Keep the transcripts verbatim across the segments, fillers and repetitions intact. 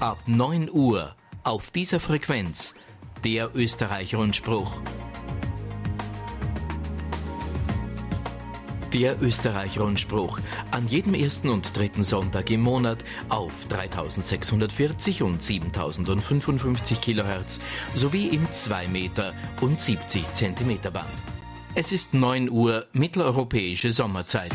Ab neun Uhr auf dieser Frequenz der Österreich-Rundspruch. Der Österreich-Rundspruch an jedem ersten und dritten Sonntag im Monat auf dreitausendsechshundertvierzig und siebentausendfünfundfünfzig Kilohertz sowie im zwei Meter und siebzig Zentimeter Band. Es ist neun Uhr mitteleuropäische Sommerzeit.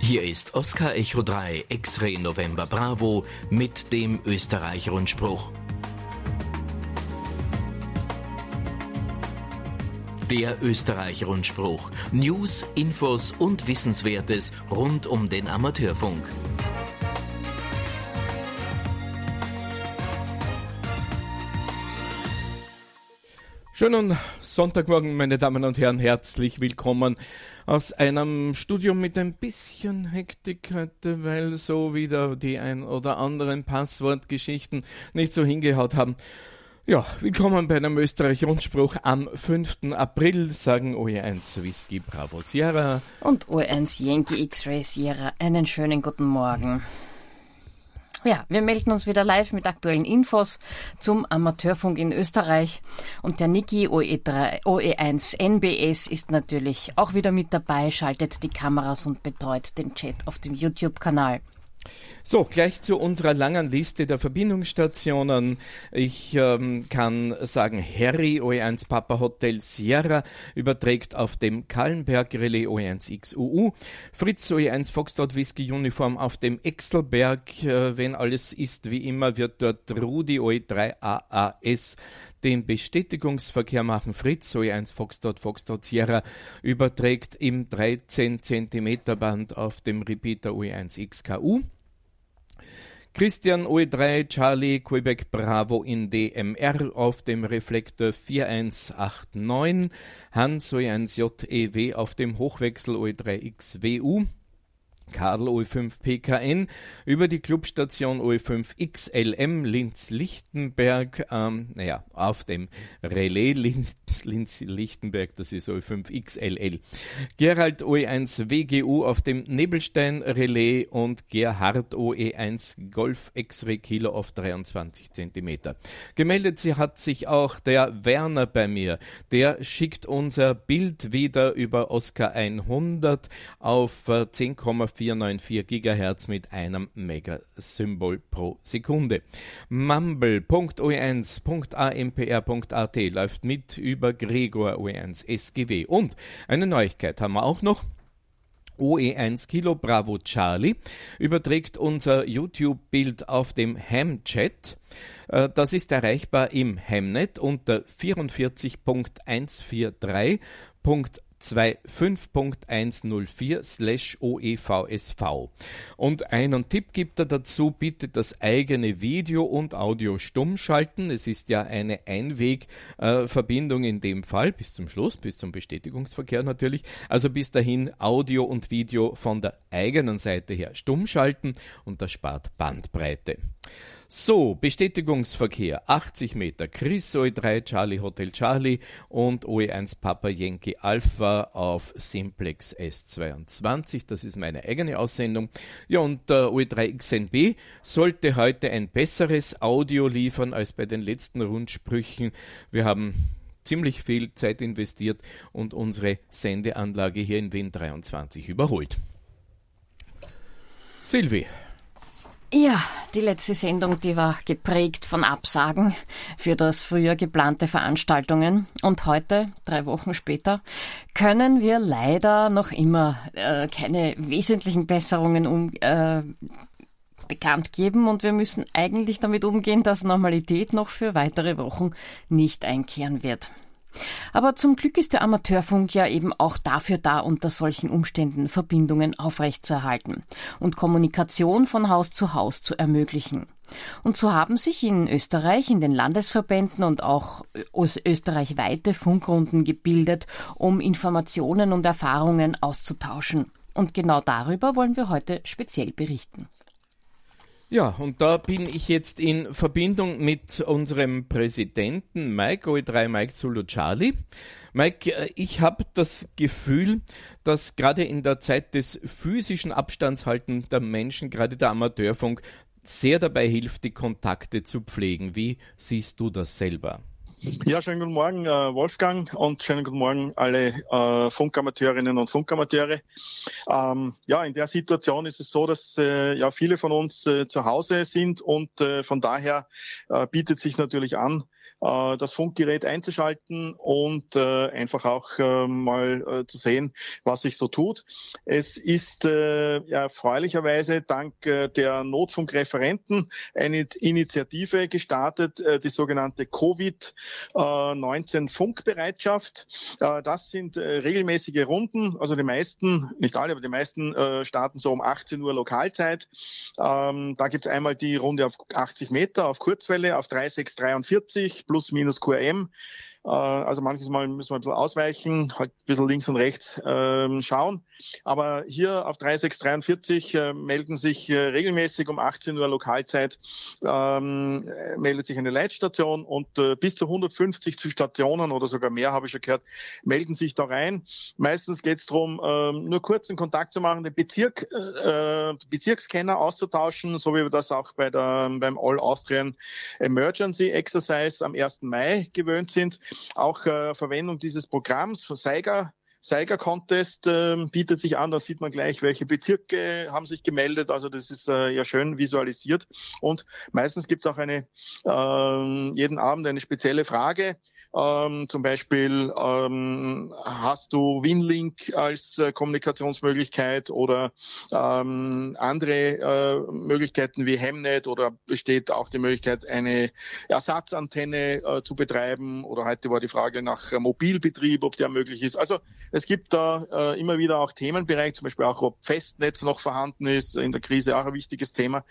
Hier ist Oskar Echo drei X-Ray November Bravo mit dem Österreich-Rundspruch. Der Österreich-Rundspruch. News, Infos und Wissenswertes rund um den Amateurfunk. Schönen Sonntagmorgen, meine Damen und Herren. Herzlich willkommen aus einem Studio mit ein bisschen Hektik heute, weil so wieder die ein oder anderen Passwortgeschichten nicht so hingehaut haben. Ja, willkommen bei einem Österreich-Rundspruch am fünften April, sagen O E eins Whisky Bravo Sierra und O E eins Yankee X-Ray Sierra. Einen schönen guten Morgen. Ja, wir melden uns wieder live mit aktuellen Infos zum Amateurfunk in Österreich. Und der Niki O E drei O E eins N B S ist natürlich auch wieder mit dabei, schaltet die Kameras und betreut den Chat auf dem YouTube-Kanal. So, gleich zu unserer langen Liste der Verbindungsstationen. Ich ähm, kann sagen, Harry O E eins Papa Hotel Sierra überträgt auf dem Kahlenberg Relais O E eins X U U, Fritz O E eins Foxtrot Whisky Uniform auf dem Exelberg. Äh, wenn alles ist wie immer, wird dort Rudi O E drei A A S den Bestätigungsverkehr machen. Fritz O E eins Foxtrot Foxtrot Sierra überträgt im dreizehn Zentimeter Band auf dem Repeater O E eins X K U. Christian O E drei Charlie Quebec Bravo in D M R auf dem Reflektor vier eins acht neun, Hans O E eins J E W auf dem Hochwechsel O E drei X W U, Kadel O E fünf P K N über die Clubstation O E fünf X L M Linz-Lichtenberg, ähm, naja, auf dem Relais Linz-Lichtenberg, Linz, das ist O E fünf X L L. Gerald O E eins W G U auf dem Nebelstein Relais und Gerhard O E eins Golf X-Ray Kilo auf dreiundzwanzig Zentimeter. Gemeldet sie hat sich auch der Werner bei mir. Der schickt unser Bild wieder über Oscar hundert auf zehn Komma vier neun vier Gigahertz mit einem Megasymbol pro Sekunde. Mumble Punkt O E eins Punkt A M P R Punkt A T läuft mit über Gregor O E eins S G W. Und eine Neuigkeit haben wir auch noch. O E eins Kilo Bravo Charlie überträgt unser YouTube-Bild auf dem Ham-Chat. Das ist erreichbar im Hamnet unter vierundvierzig Punkt eins vier drei Punkt fünfundzwanzig Punkt eins null vier slash O E V S V. Und einen Tipp gibt er dazu, bitte das eigene Video und Audio stumm schalten. Es ist ja eine Einwegverbindung äh, in dem Fall, bis zum Schluss, bis zum Bestätigungsverkehr natürlich. Also bis dahin Audio und Video von der eigenen Seite her stumm schalten und das spart Bandbreite. So, Bestätigungsverkehr, achtzig Meter, Chris O E drei Charlie Hotel Charlie und O E eins Papa Yankee Alpha auf Simplex S zweiundzwanzig, das ist meine eigene Aussendung. Ja, und äh, O E drei X N B sollte heute ein besseres Audio liefern als bei den letzten Rundsprüchen. Wir haben ziemlich viel Zeit investiert und unsere Sendeanlage hier in Wien dreiundzwanzig überholt. Silvi. Ja, die letzte Sendung, die war geprägt von Absagen für das früher geplante Veranstaltungen. Und heute, drei Wochen später, können wir leider noch immer äh, keine wesentlichen Besserungen um, äh, bekannt geben. Und wir müssen eigentlich damit umgehen, dass Normalität noch für weitere Wochen nicht einkehren wird. Aber zum Glück ist der Amateurfunk ja eben auch dafür da, unter solchen Umständen Verbindungen aufrechtzuerhalten und Kommunikation von Haus zu Haus zu ermöglichen. Und so haben sich in Österreich, in den Landesverbänden und auch österreichweite Funkrunden gebildet, um Informationen und Erfahrungen auszutauschen. Und genau darüber wollen wir heute speziell berichten. Ja, und da bin ich jetzt in Verbindung mit unserem Präsidenten Mike, O E drei Mike Zulu Charlie. Mike, ich habe das Gefühl, dass gerade in der Zeit des physischen Abstandshalten der Menschen, gerade der Amateurfunk, sehr dabei hilft, die Kontakte zu pflegen. Wie siehst du das selber? Ja, schönen guten Morgen, äh, Wolfgang, und schönen guten Morgen alle äh, Funkamateurinnen und Funkamateure. Ähm, ja, in der Situation ist es so, dass äh, ja viele von uns äh, zu Hause sind und äh, von daher äh, bietet sich natürlich an, äh, das Funkgerät einzuschalten und äh, einfach auch äh, mal äh, zu sehen, was sich so tut. Es ist äh, erfreulicherweise dank äh, der Notfunkreferenten eine Initiative gestartet, äh, die sogenannte Covid neunzehn Funkbereitschaft. Das sind regelmäßige Runden, also die meisten, nicht alle, aber die meisten starten so um achtzehn Uhr Lokalzeit. Da gibt es einmal die Runde auf achtzig Meter, auf Kurzwelle, auf drei sechs vier drei plus minus Q R M. Also manches Mal müssen wir ein bisschen ausweichen, halt ein bisschen links und rechts äh, schauen. Aber hier auf drei sechs vier drei äh, melden sich äh, regelmäßig um achtzehn Uhr Lokalzeit, ähm, meldet sich eine Leitstation und äh, bis zu hundertfünfzig Stationen oder sogar mehr, habe ich schon gehört, melden sich da rein. Meistens geht es darum, äh, nur kurz in Kontakt zu machen, den Bezirk, äh, Bezirkskenner auszutauschen, so wie wir das auch bei der, beim All Austrian Emergency Exercise am ersten Mai gewöhnt sind. Auch äh, Verwendung dieses Programms von Saiga. Saiga Contest äh, bietet sich an, da sieht man gleich, welche Bezirke haben sich gemeldet. Also das ist äh, ja schön visualisiert. Und meistens gibt es auch eine äh, jeden Abend eine spezielle Frage. Ähm, zum Beispiel, ähm, hast du Wien-Link als äh, Kommunikationsmöglichkeit oder ähm, andere äh, Möglichkeiten wie Hamnet, oder besteht auch die Möglichkeit, eine Ersatzantenne äh, zu betreiben, oder heute war die Frage nach äh, Mobilbetrieb, ob der möglich ist. Also es gibt da äh, immer wieder auch Themenbereich, zum Beispiel auch, ob Festnetz noch vorhanden ist, in der Krise auch ein wichtiges Thema.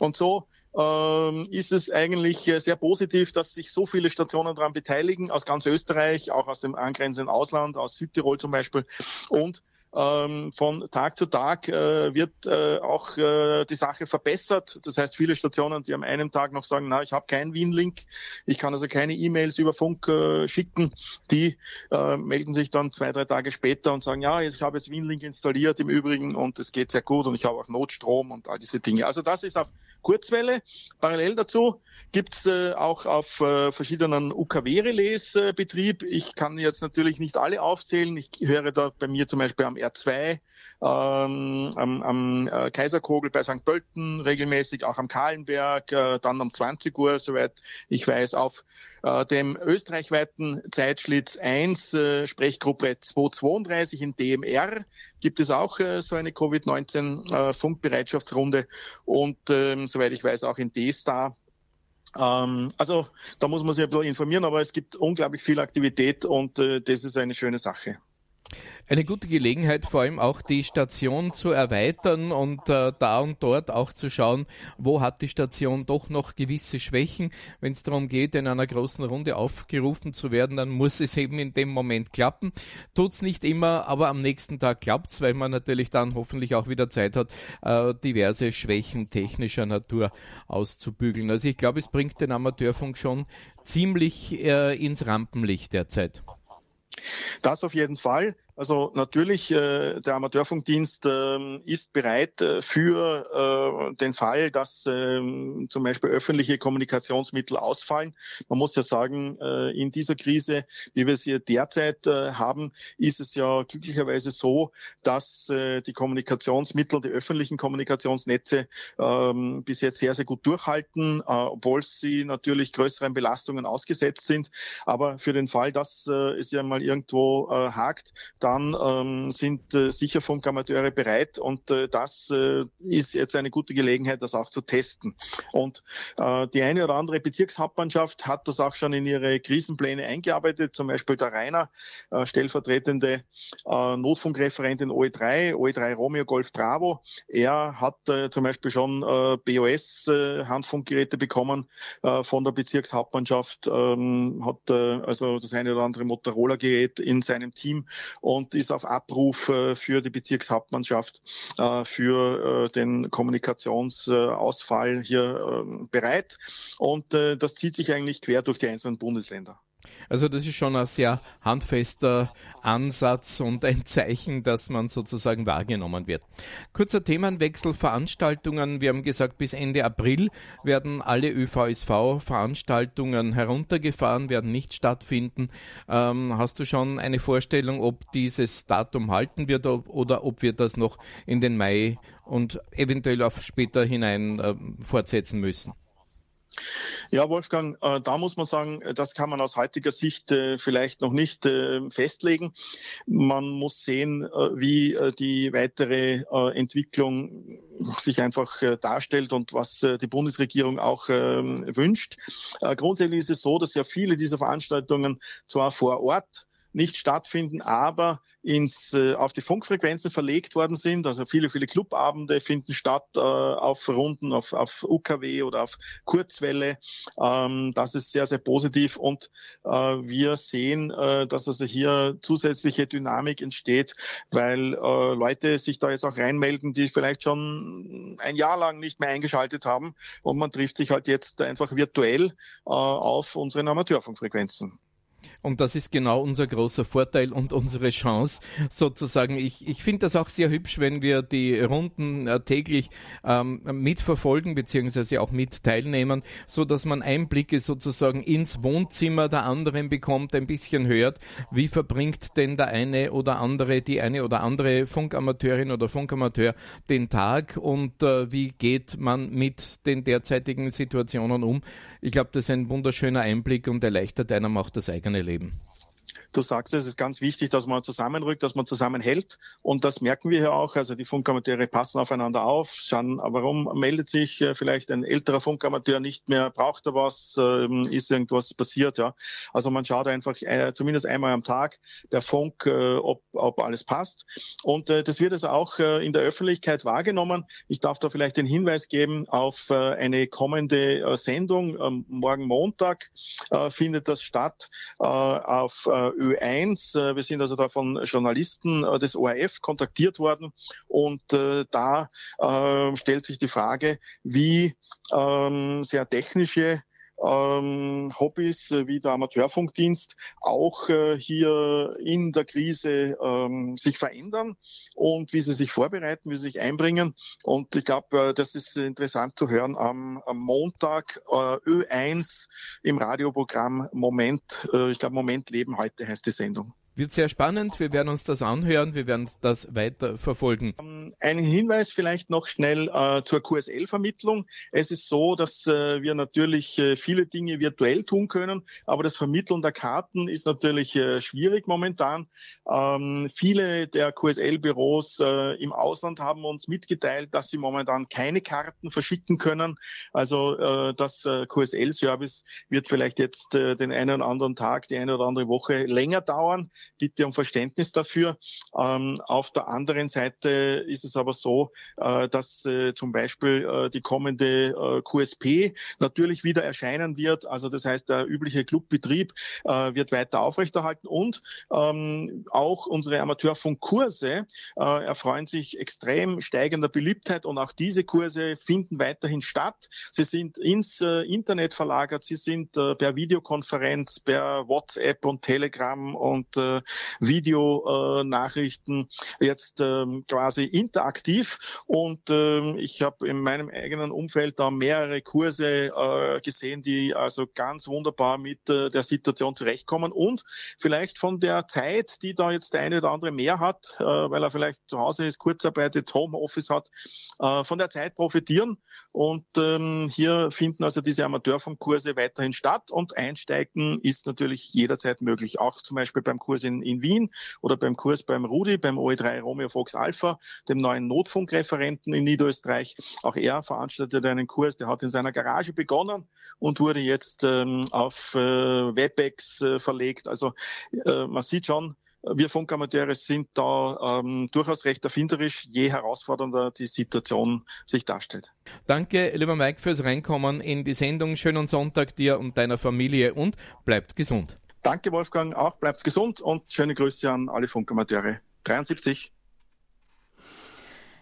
Und so Ähm, ist es eigentlich sehr positiv, dass sich so viele Stationen daran beteiligen, aus ganz Österreich, auch aus dem angrenzenden Ausland, aus Südtirol zum Beispiel. Und ähm, von Tag zu Tag äh, wird äh, auch äh, die Sache verbessert. Das heißt, viele Stationen, die am einen Tag noch sagen, na, ich habe keinen Wien-Link, ich kann also keine E-Mails über Funk äh, schicken, die äh, melden sich dann zwei, drei Tage später und sagen, ja, ich habe jetzt Wien-Link installiert im Übrigen und es geht sehr gut und ich habe auch Notstrom und all diese Dinge. Also das ist auch Kurzwelle. Parallel dazu gibt's äh, auch auf äh, verschiedenen U K W-Relais äh, Betrieb. Ich kann jetzt natürlich nicht alle aufzählen. Ich höre da bei mir zum Beispiel am R zwei, ähm, am, am äh, Kaiserkogel bei Sankt Pölten regelmäßig, auch am Kahlenberg, äh, dann um zwanzig Uhr, soweit ich weiß, auf äh, dem österreichweiten Zeitschlitz eins, äh, Sprechgruppe zweihundertzweiunddreißig in D M R, gibt es auch äh, so eine Covid neunzehn äh, Funkbereitschaftsrunde und ähm, soweit ich weiß, auch in D-Star. Ähm, also da muss man sich ein bisschen informieren, aber es gibt unglaublich viel Aktivität und äh, das ist eine schöne Sache. Eine gute Gelegenheit, vor allem auch die Station zu erweitern und äh, da und dort auch zu schauen, wo hat die Station doch noch gewisse Schwächen. Wenn es darum geht, in einer großen Runde aufgerufen zu werden, dann muss es eben in dem Moment klappen. Tut's nicht immer, aber am nächsten Tag klappt's, weil man natürlich dann hoffentlich auch wieder Zeit hat, äh, diverse Schwächen technischer Natur auszubügeln. Also ich glaube, es bringt den Amateurfunk schon ziemlich äh, ins Rampenlicht derzeit. Das auf jeden Fall. Also natürlich, äh, der Amateurfunkdienst äh, ist bereit äh, für äh, den Fall, dass äh, zum Beispiel öffentliche Kommunikationsmittel ausfallen. Man muss ja sagen, äh, in dieser Krise, wie wir sie derzeit äh, haben, ist es ja glücklicherweise so, dass äh, die Kommunikationsmittel, die öffentlichen Kommunikationsnetze äh, bis jetzt sehr, sehr gut durchhalten, äh, obwohl sie natürlich größeren Belastungen ausgesetzt sind. Aber für den Fall, dass äh, es ja mal irgendwo äh, hakt, dann ähm, sind äh, sicher Funkamateure bereit und äh, das äh, ist jetzt eine gute Gelegenheit, das auch zu testen. Und äh, die eine oder andere Bezirkshauptmannschaft hat das auch schon in ihre Krisenpläne eingearbeitet, zum Beispiel der Rainer, äh, stellvertretende äh, Notfunkreferent in O E drei, O E drei Romeo Golf Bravo. Er hat äh, zum Beispiel schon äh, B O S äh, Handfunkgeräte bekommen äh, von der Bezirkshauptmannschaft, ähm, hat äh, also das eine oder andere Motorola-Gerät in seinem Team und und ist auf Abruf äh, für die Bezirkshauptmannschaft äh, für äh, den Kommunikationsausfall hier äh, bereit. Und äh, das zieht sich eigentlich quer durch die einzelnen Bundesländer. Also das ist schon ein sehr handfester Ansatz und ein Zeichen, dass man sozusagen wahrgenommen wird. Kurzer Themenwechsel, Veranstaltungen. Wir haben gesagt, bis Ende April werden alle ÖVSV-Veranstaltungen heruntergefahren, werden nicht stattfinden. Ähm, hast du schon eine Vorstellung, ob dieses Datum halten wird oder ob wir das noch in den Mai und eventuell auf später hinein äh, fortsetzen müssen? Ja, Wolfgang, äh, da muss man sagen, das kann man aus heutiger Sicht äh, vielleicht noch nicht äh, festlegen. Man muss sehen, äh, wie äh, die weitere äh, Entwicklung sich einfach äh, darstellt und was äh, die Bundesregierung auch äh, wünscht. Äh, grundsätzlich ist es so, dass ja viele dieser Veranstaltungen zwar vor Ort nicht stattfinden, aber ins äh, auf die Funkfrequenzen verlegt worden sind. Also viele, viele Clubabende finden statt äh, auf Runden, auf, auf U K W oder auf Kurzwelle. Ähm, das ist sehr, sehr positiv und äh, wir sehen, äh, dass also hier zusätzliche Dynamik entsteht, weil äh, Leute sich da jetzt auch reinmelden, die vielleicht schon ein Jahr lang nicht mehr eingeschaltet haben, und man trifft sich halt jetzt einfach virtuell äh, auf unseren Amateurfunkfrequenzen. Und das ist genau unser großer Vorteil und unsere Chance sozusagen. Ich, ich finde das auch sehr hübsch, wenn wir die Runden äh, täglich ähm, mitverfolgen bzw. auch mit teilnehmen, so dass man Einblicke sozusagen ins Wohnzimmer der anderen bekommt, ein bisschen hört, wie verbringt denn der eine oder andere, die eine oder andere Funkamateurin oder Funkamateur den Tag und äh, wie geht man mit den derzeitigen Situationen um. Ich glaube, das ist ein wunderschöner Einblick und erleichtert einem auch das eigene Leben. Du sagst, es ist ganz wichtig, dass man zusammenrückt, dass man zusammenhält, und das merken wir ja auch. Also die Funkamateure passen aufeinander auf, schauen, warum meldet sich äh, vielleicht ein älterer Funkamateur nicht mehr, braucht er was, äh, ist irgendwas passiert. Ja. Also man schaut einfach äh, zumindest einmal am Tag der Funk, äh, ob, ob alles passt, und äh, das wird also auch äh, in der Öffentlichkeit wahrgenommen. Ich darf da vielleicht den Hinweis geben auf äh, eine kommende äh, Sendung. Ähm, morgen Montag äh, findet das statt äh, auf äh, Ö eins, wir sind also da von Journalisten des O R F kontaktiert worden, und äh, da äh, stellt sich die Frage, wie ähm, sehr technische ähm, Hobbys wie der Amateurfunkdienst auch äh, hier in der Krise ähm, sich verändern und wie sie sich vorbereiten, wie sie sich einbringen. Und ich glaube, äh, das ist interessant zu hören am, am Montag äh, Ö eins im Radioprogramm Moment, äh, ich glaube Moment Leben heute heißt die Sendung. Wird sehr spannend, wir werden uns das anhören, wir werden das weiter verfolgen. Ein Hinweis vielleicht noch schnell äh, zur Q S L-Vermittlung. Es ist so, dass äh, wir natürlich äh, viele Dinge virtuell tun können, aber das Vermitteln der Karten ist natürlich äh, schwierig momentan. Ähm, viele der Q S L-Büros äh, im Ausland haben uns mitgeteilt, dass sie momentan keine Karten verschicken können. Also äh, das äh, Q S L-Service wird vielleicht jetzt äh, den einen oder anderen Tag, die eine oder andere Woche länger dauern. Bitte um Verständnis dafür. Ähm, auf der anderen Seite ist es aber so, äh, dass äh, zum Beispiel äh, die kommende äh, Q S P natürlich wieder erscheinen wird. Also das heißt, der übliche Clubbetrieb äh, wird weiter aufrechterhalten, und ähm, auch unsere Amateurfunkkurse äh, erfreuen sich extrem steigender Beliebtheit, und auch diese Kurse finden weiterhin statt. Sie sind ins äh, Internet verlagert, sie sind äh, per Videokonferenz, per WhatsApp und Telegram und äh, Videonachrichten jetzt ähm, quasi interaktiv, und ähm, ich habe in meinem eigenen Umfeld da mehrere Kurse äh, gesehen, die also ganz wunderbar mit äh, der Situation zurechtkommen und vielleicht von der Zeit, die da jetzt der eine oder andere mehr hat, äh, weil er vielleicht zu Hause ist, kurzarbeitet, Homeoffice hat, äh, von der Zeit profitieren, und ähm, hier finden also diese Amateurfunkkurse weiterhin statt, und einsteigen ist natürlich jederzeit möglich, auch zum Beispiel beim Kurs In, in Wien oder beim Kurs beim Rudi, beim O E drei Romeo Fox Alpha, dem neuen Notfunkreferenten in Niederösterreich. Auch er veranstaltet einen Kurs, der hat in seiner Garage begonnen und wurde jetzt ähm, auf äh, WebEx äh, verlegt. Also äh, man sieht schon, wir Funkamateure sind da ähm, durchaus recht erfinderisch, je herausfordernder die Situation sich darstellt. Danke, lieber Mike, fürs Reinkommen in die Sendung. Schönen Sonntag dir und deiner Familie und bleibt gesund. Danke Wolfgang, auch bleibt's gesund und schöne Grüße an alle Funkamateure. dreiundsiebzig.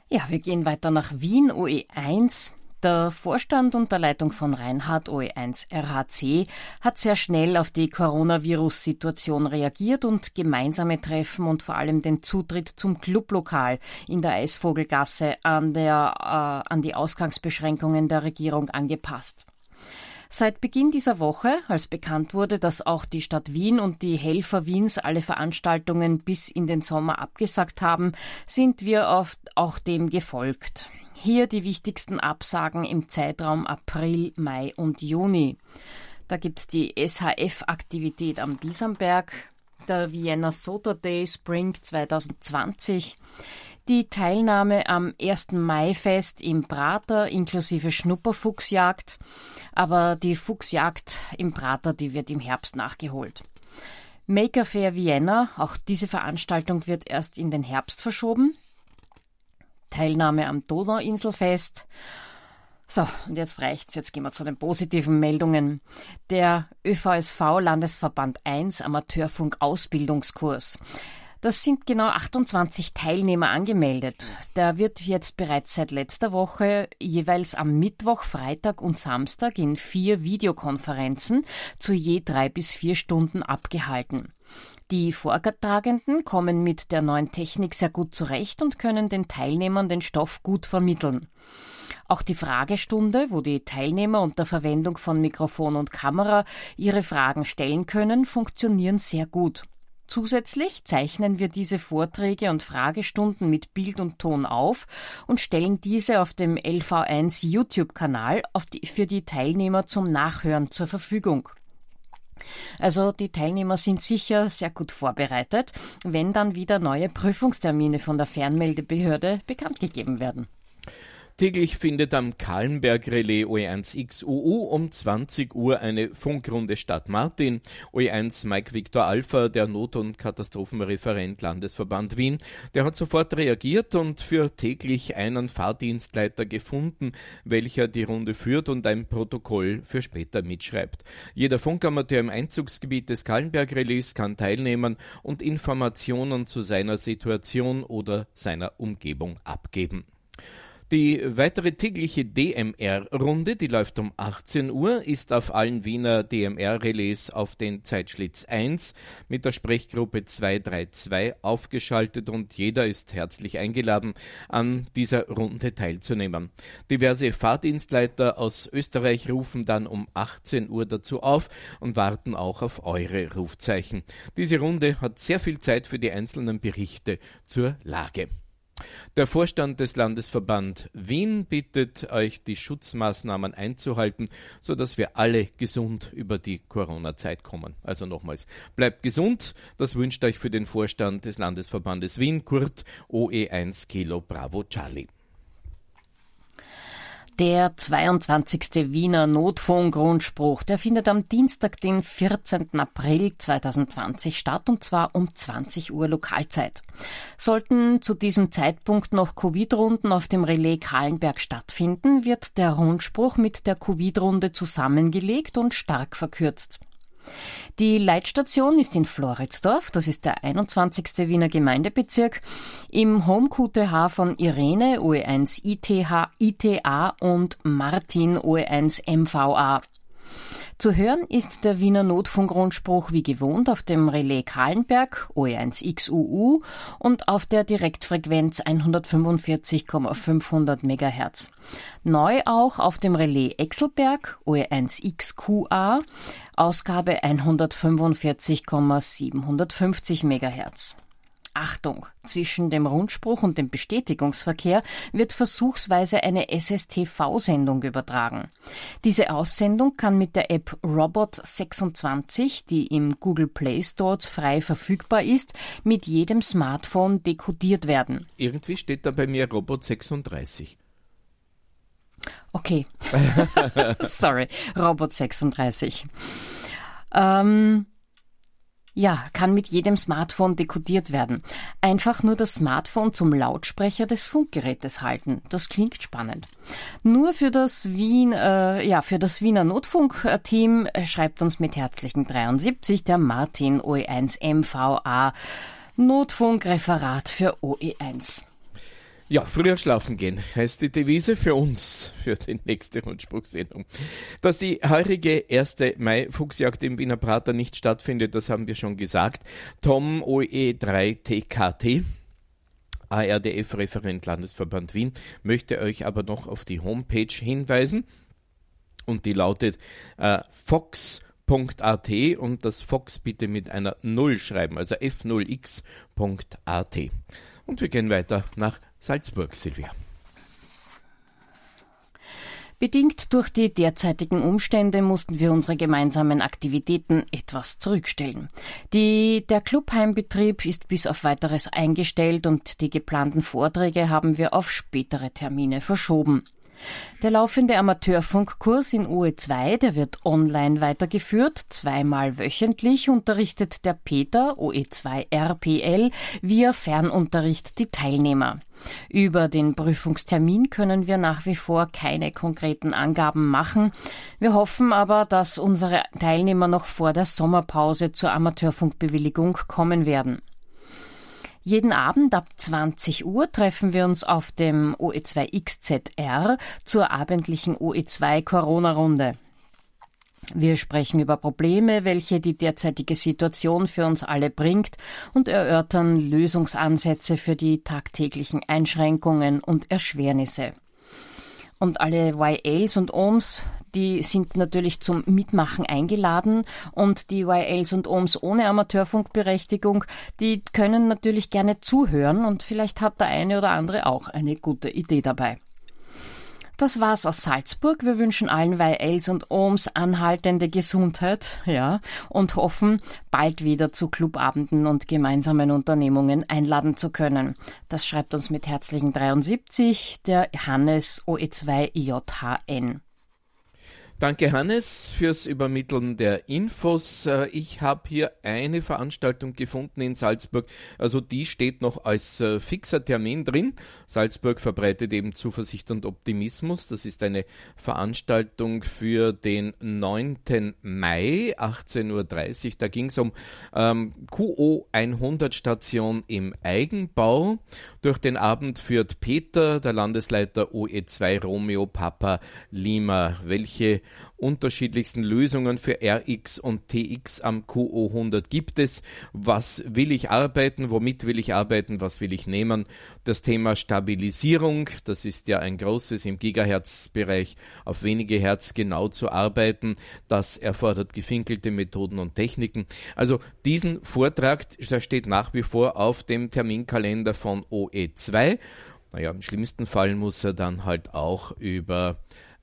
Ja, wir gehen weiter nach Wien, O E eins. Der Vorstand unter Leitung von Reinhard O E eins R H C hat sehr schnell auf die Coronavirus-Situation reagiert und gemeinsame Treffen und vor allem den Zutritt zum Clublokal in der Eisvogelgasse an, der, äh, an die Ausgangsbeschränkungen der Regierung angepasst. Seit Beginn dieser Woche, als bekannt wurde, dass auch die Stadt Wien und die Helfer Wiens alle Veranstaltungen bis in den Sommer abgesagt haben, sind wir auf, auch dem gefolgt. Hier die wichtigsten Absagen im Zeitraum April, Mai und Juni. Da gibt's die S H F-Aktivität am Biesamberg, der Vienna Soda Day Spring zwanzig zwanzig, die Teilnahme am ersten Mai-Fest im Prater inklusive Schnupperfuchsjagd, aber die Fuchsjagd im Prater, die wird im Herbst nachgeholt. Maker Fair Vienna, auch diese Veranstaltung wird erst in den Herbst verschoben. Teilnahme am Donauinselfest. So, und jetzt reicht's, jetzt gehen wir zu den positiven Meldungen. Der Ö V S V-Landesverband eins Amateurfunk-Ausbildungskurs. Das sind genau achtundzwanzig Teilnehmer angemeldet. Der wird jetzt bereits seit letzter Woche jeweils am Mittwoch, Freitag und Samstag in vier Videokonferenzen zu je drei bis vier Stunden abgehalten. Die Vortragenden kommen mit der neuen Technik sehr gut zurecht und können den Teilnehmern den Stoff gut vermitteln. Auch die Fragestunde, wo die Teilnehmer unter Verwendung von Mikrofon und Kamera ihre Fragen stellen können, funktionieren sehr gut. Zusätzlich zeichnen wir diese Vorträge und Fragestunden mit Bild und Ton auf und stellen diese auf dem L V eins YouTube-Kanal auf die, für die Teilnehmer zum Nachhören zur Verfügung. Also die Teilnehmer sind sicher sehr gut vorbereitet, wenn dann wieder neue Prüfungstermine von der Fernmeldebehörde bekannt gegeben werden. Täglich findet am Kahlenberg Relais O E eins X U U um zwanzig Uhr eine Funkrunde statt. Martin, O E eins Mike Victor Alpha, der Not- und Katastrophenreferent Landesverband Wien, der hat sofort reagiert und für täglich einen Fahrdienstleiter gefunden, welcher die Runde führt und ein Protokoll für später mitschreibt. Jeder Funkamateur im Einzugsgebiet des Kahlenberg Relais kann teilnehmen und Informationen zu seiner Situation oder seiner Umgebung abgeben. Die weitere tägliche D M R-Runde, die läuft um achtzehn Uhr, ist auf allen Wiener D M R-Relais auf den Zeitschlitz eins mit der Sprechgruppe zwei drei zwei aufgeschaltet und jeder ist herzlich eingeladen, an dieser Runde teilzunehmen. Diverse Fahrdienstleiter aus Österreich rufen dann um achtzehn Uhr dazu auf und warten auch auf eure Rufzeichen. Diese Runde hat sehr viel Zeit für die einzelnen Berichte zur Lage. Der Vorstand des Landesverband Wien bittet euch, die Schutzmaßnahmen einzuhalten, sodass wir alle gesund über die Corona-Zeit kommen. Also nochmals, bleibt gesund, das wünscht euch für den Vorstand des Landesverbandes Wien, Kurt, O E eins Kilo Bravo Charlie. Der zweiundzwanzigste Wiener Notfunk-Rundspruch, der findet am Dienstag, den vierzehnten April zweitausendzwanzig statt, und zwar um zwanzig Uhr Lokalzeit. Sollten zu diesem Zeitpunkt noch Covid-Runden auf dem Relais Kahlenberg stattfinden, wird der Rundspruch mit der Covid-Runde zusammengelegt und stark verkürzt. Die Leitstation ist in Floridsdorf, das ist der einundzwanzigste Wiener Gemeindebezirk, im Home-Q T H von Irene, O E eins I T H I T A und Martin, O E eins M V A. Zu hören ist der Wiener Notfunkrundspruch wie gewohnt auf dem Relais Kahlenberg, O E eins X U U, und auf der Direktfrequenz hundertfünfundvierzig Komma fünfhundert Megahertz. Neu auch auf dem Relais Exelberg, O E eins X Q A, Ausgabe hundertfünfundvierzig Komma siebenhundertfünfzig Megahertz. Achtung! Zwischen dem Rundspruch und dem Bestätigungsverkehr wird versuchsweise eine S S T V-Sendung übertragen. Diese Aussendung kann mit der App Robot sechsundzwanzig, die im Google Play Store frei verfügbar ist, mit jedem Smartphone dekodiert werden. Irgendwie steht da bei mir Robot sechsunddreißig. Okay. Sorry, Robot sechsunddreißig. Ähm... Ja, kann mit jedem Smartphone dekodiert werden. Einfach nur das Smartphone zum Lautsprecher des Funkgerätes halten. Das klingt spannend. Nur für das Wien, äh, ja, für das Wiener Notfunkteam schreibt uns mit herzlichen dreiundsiebzig der Martin O E eins M V A Notfunkreferat für O E eins. Ja, früher schlafen gehen heißt die Devise für uns, für die nächste Rundspruchsendung. Dass die heurige ersten Mai-Fuchsjagd im Wiener Prater nicht stattfindet, das haben wir schon gesagt. Tom O E drei T K T, A R D F-Referent Landesverband Wien, möchte euch aber noch auf die Homepage hinweisen. Und die lautet äh, fox punkt a t und das Fox bitte mit einer null schreiben, also f null x punkt a t. Und wir gehen weiter nach Salzburg, Silvia. Bedingt durch die derzeitigen Umstände mussten wir unsere gemeinsamen Aktivitäten etwas zurückstellen. Die, der Clubheimbetrieb ist bis auf Weiteres eingestellt und die geplanten Vorträge haben wir auf spätere Termine verschoben. Der laufende Amateurfunkkurs in O E zwei, der wird online weitergeführt, zweimal wöchentlich unterrichtet der Peter O E zwei R P L via Fernunterricht die Teilnehmer. Über den Prüfungstermin können wir nach wie vor keine konkreten Angaben machen. Wir hoffen aber, dass unsere Teilnehmer noch vor der Sommerpause zur Amateurfunkbewilligung kommen werden. Jeden Abend ab zwanzig Uhr treffen wir uns auf dem O E zwei X Z R zur abendlichen O E zwei Corona-Runde. Wir sprechen über Probleme, welche die derzeitige Situation für uns alle bringt und erörtern Lösungsansätze für die tagtäglichen Einschränkungen und Erschwernisse. Und alle Y Ls und O Ms, die sind natürlich zum Mitmachen eingeladen und die Y Ls und O Ms ohne Amateurfunkberechtigung, die können natürlich gerne zuhören und vielleicht hat der eine oder andere auch eine gute Idee dabei. Das war's aus Salzburg. Wir wünschen allen Y Ls und O Ms anhaltende Gesundheit, ja, und hoffen, bald wieder zu Clubabenden und gemeinsamen Unternehmungen einladen zu können. Das schreibt uns mit herzlichen dreiundsiebzig der Hannes O E zwei J H N. Danke, Hannes, fürs Übermitteln der Infos. Ich habe hier eine Veranstaltung gefunden in Salzburg. Also die steht noch als äh, fixer Termin drin. Salzburg verbreitet eben Zuversicht und Optimismus. Das ist eine Veranstaltung für den neunten Mai, achtzehn Uhr dreißig. Da ging es um ähm, Q O hundert Station im Eigenbau. Durch den Abend führt Peter, der Landesleiter O E zwei Romeo Papa Lima, welche unterschiedlichsten Lösungen für R X und T X am Q O hundert gibt es. Was will ich arbeiten? Womit will ich arbeiten? Was will ich nehmen? Das Thema Stabilisierung, das ist ja ein großes im Gigahertz-Bereich, auf wenige Hertz genau zu arbeiten. Das erfordert gefinkelte Methoden und Techniken. Also diesen Vortrag, der steht nach wie vor auf dem Terminkalender von O E zwei. Naja, im schlimmsten Fall muss er dann halt auch über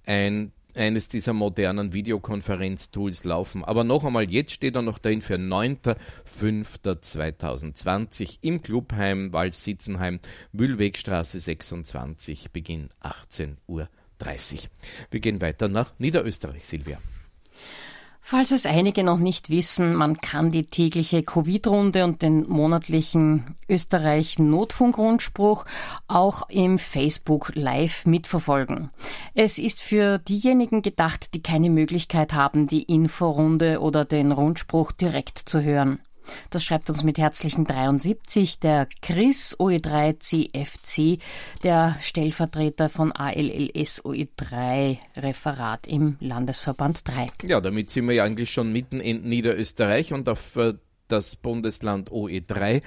ein eines dieser modernen Videokonferenz-Tools laufen. Aber noch einmal, jetzt steht er noch dahin für neunten fünften zweitausendzwanzig im Clubheim, Waldsitzenheim, Mühlwegstraße sechsundzwanzig, Beginn achtzehn Uhr dreißig. Wir gehen weiter nach Niederösterreich, Silvia. Falls es einige noch nicht wissen, man kann die tägliche Covid-Runde und den monatlichen Österreich-Notfunk-Rundspruch auch im Facebook live mitverfolgen. Es ist für diejenigen gedacht, die keine Möglichkeit haben, die Inforunde oder den Rundspruch direkt zu hören. Das schreibt uns mit herzlichen dreiundsiebzig der Chris O E drei C F C, der Stellvertreter von A L L S O E drei Referat im Landesverband drei. Ja, damit sind wir ja eigentlich schon mitten in Niederösterreich und auf äh, das Bundesland O E drei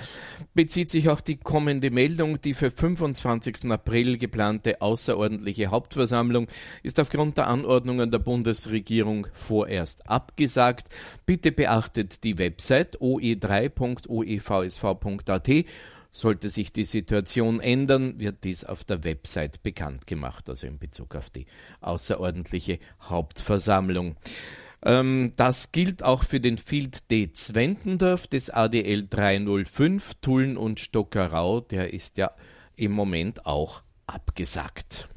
bezieht sich auch die kommende Meldung. Die für fünfundzwanzigsten April geplante außerordentliche Hauptversammlung ist aufgrund der Anordnungen der Bundesregierung vorerst abgesagt. Bitte beachtet die Website o e drei punkt o e v s v punkt a t. Sollte sich die Situation ändern, wird dies auf der Website bekannt gemacht, also in Bezug auf die außerordentliche Hauptversammlung. Das gilt auch für den Field D. Zwentendorf des A D L drei null fünf, Tulln und Stockerau. Der ist ja im Moment auch abgesagt.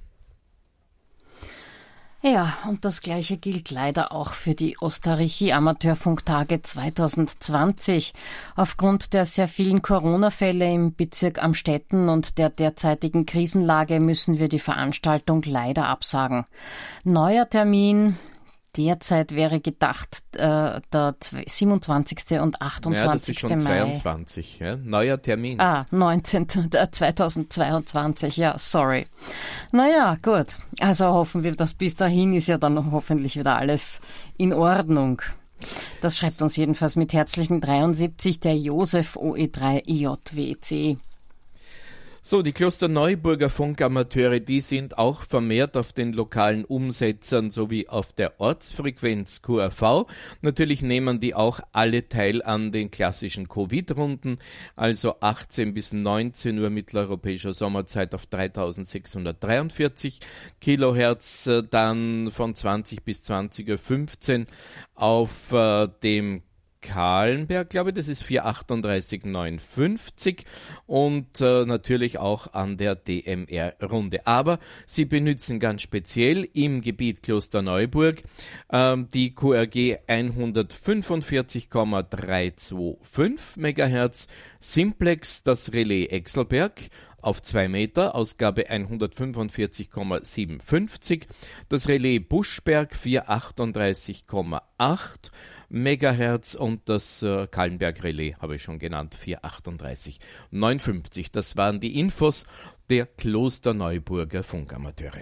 Ja, und das Gleiche gilt leider auch für die Ostarchie-Amateurfunktage zwanzig zwanzig. Aufgrund der sehr vielen Corona-Fälle im Bezirk Amstetten und der derzeitigen Krisenlage müssen wir die Veranstaltung leider absagen. Neuer Termin... Derzeit wäre gedacht äh, der siebenundzwanzigste und achtundzwanzigste Mai. Ja, das ist schon Mai. zweiundzwanzig, ja? Neuer Termin. Ah, neunzehnten zweitausendzweiundzwanzig, ja, sorry. Naja, gut. Also hoffen wir, dass bis dahin ist ja dann hoffentlich wieder alles in Ordnung. Das schreibt uns jedenfalls mit herzlichen dreiundsiebzig der Josef O E drei I J W C. So, die Klosterneuburger Funkamateure, die sind auch vermehrt auf den lokalen Umsetzern sowie auf der Ortsfrequenz Q R V. Natürlich nehmen die auch alle teil an den klassischen Covid-Runden, also achtzehn bis neunzehn Uhr mitteleuropäischer Sommerzeit auf dreitausendsechshundertdreiundvierzig Kilohertz, dann von zwanzig bis zwanzig Uhr fünfzehn auf äh, dem Kahlenberg, glaube ich, das ist vierhundertachtunddreißig neunhundertfünfzig und äh, natürlich auch an der D M R-Runde. Aber sie benützen ganz speziell im Gebiet Klosterneuburg äh, die Q R G hundertfünfundvierzig Komma dreihundertfünfundzwanzig Megahertz, Simplex, das Relais Exelberg auf zwei Meter, Ausgabe hundertfünfundvierzig Komma siebenundfünfzig, das Relais Buschberg vierhundertachtunddreißig Komma acht Megahertz und das äh, Kahlenberg-Relais, habe ich schon genannt, vierhundertachtunddreißig neunundfünfzig. Das waren die Infos der Klosterneuburger Funkamateure.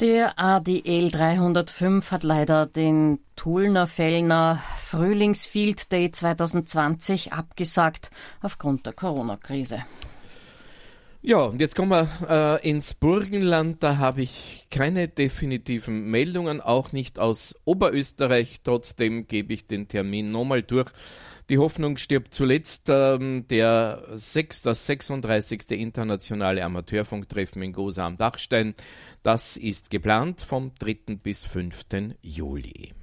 Der A D L dreihundertfünf hat leider den Tulner-Fellner Frühlingsfield Day zwanzig zwanzig abgesagt aufgrund der Corona-Krise. Ja, und jetzt kommen wir äh, ins Burgenland. Da habe ich keine definitiven Meldungen, auch nicht aus Oberösterreich. Trotzdem gebe ich den Termin nochmal durch. Die Hoffnung stirbt zuletzt. Ähm, der sechs, das sechsunddreißigste internationale Amateurfunktreffen in Gosa am Dachstein. Das ist geplant vom dritten bis fünften Juli.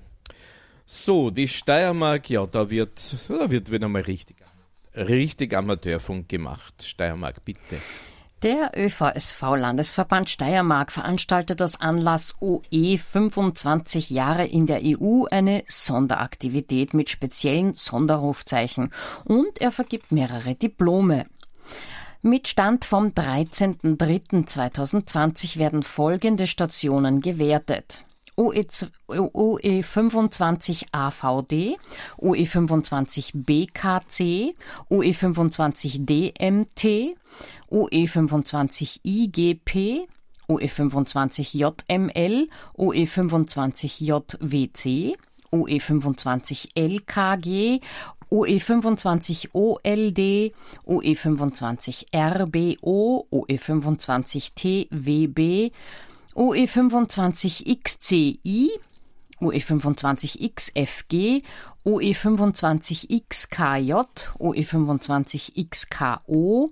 So, die Steiermark, ja, da wird, da wird wieder mal richtig, richtig Amateurfunk gemacht. Steiermark, bitte. Der Ö V S V-Landesverband Steiermark veranstaltet aus Anlass O E fünfundzwanzig Jahre in der E U eine Sonderaktivität mit speziellen Sonderrufzeichen und er vergibt mehrere Diplome. Mit Stand vom dreizehnten dritten zweitausendzwanzig werden folgende Stationen gewertet. O E fünfundzwanzig A V D, O E fünfundzwanzig B K C, O E fünfundzwanzig D M T, O E fünfundzwanzig I G P, O E fünfundzwanzig J M L, O E fünfundzwanzig J W C, O E fünfundzwanzig L K G, O E fünfundzwanzig O L D, O E fünfundzwanzig R B O, O E fünfundzwanzig T W B, O E fünfundzwanzig X C I, O E fünfundzwanzig X F G, O E fünfundzwanzig X K J, O E fünfundzwanzig X K O,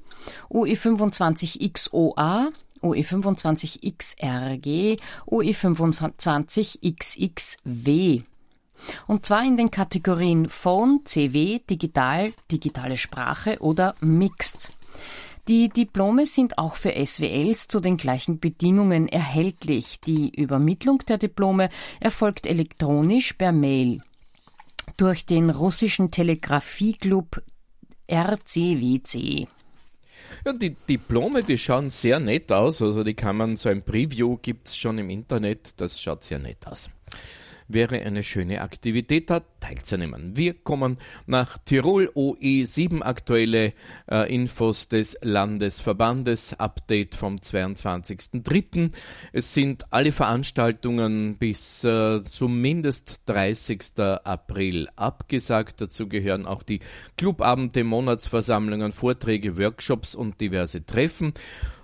O E fünfundzwanzig X O A, O E fünfundzwanzig X R G, O E fünfundzwanzig X X W. Und zwar in den Kategorien Phone, C W, Digital, digitale Sprache oder Mixed. Die Diplome sind auch für S W Ls zu den gleichen Bedingungen erhältlich. Die Übermittlung der Diplome erfolgt elektronisch per Mail durch den russischen Telegraphie-Club R C W C. Ja, die Diplome, die schauen sehr nett aus. Also die kann man, so ein Preview gibt's schon im Internet. Das schaut sehr nett aus. Wäre eine schöne Aktivität, da teilzunehmen. Wir kommen nach Tirol, O E sieben, aktuelle äh, Infos des Landesverbandes, Update vom zweiundzwanzigsten dritten Es sind alle Veranstaltungen bis äh, zumindest dreißigsten April abgesagt. Dazu gehören auch die Clubabende, Monatsversammlungen, Vorträge, Workshops und diverse Treffen.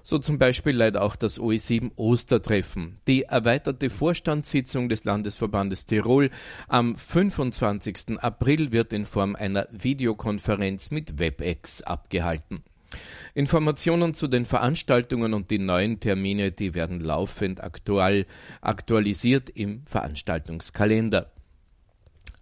So zum Beispiel leider auch das O E sieben Ostertreffen. Die erweiterte Vorstandssitzung des Landesverbandes Tirol am fünfundzwanzigsten April wird in Form einer Videokonferenz mit WebEx abgehalten. Informationen zu den Veranstaltungen und die neuen Termine, die werden laufend aktual, aktualisiert im Veranstaltungskalender.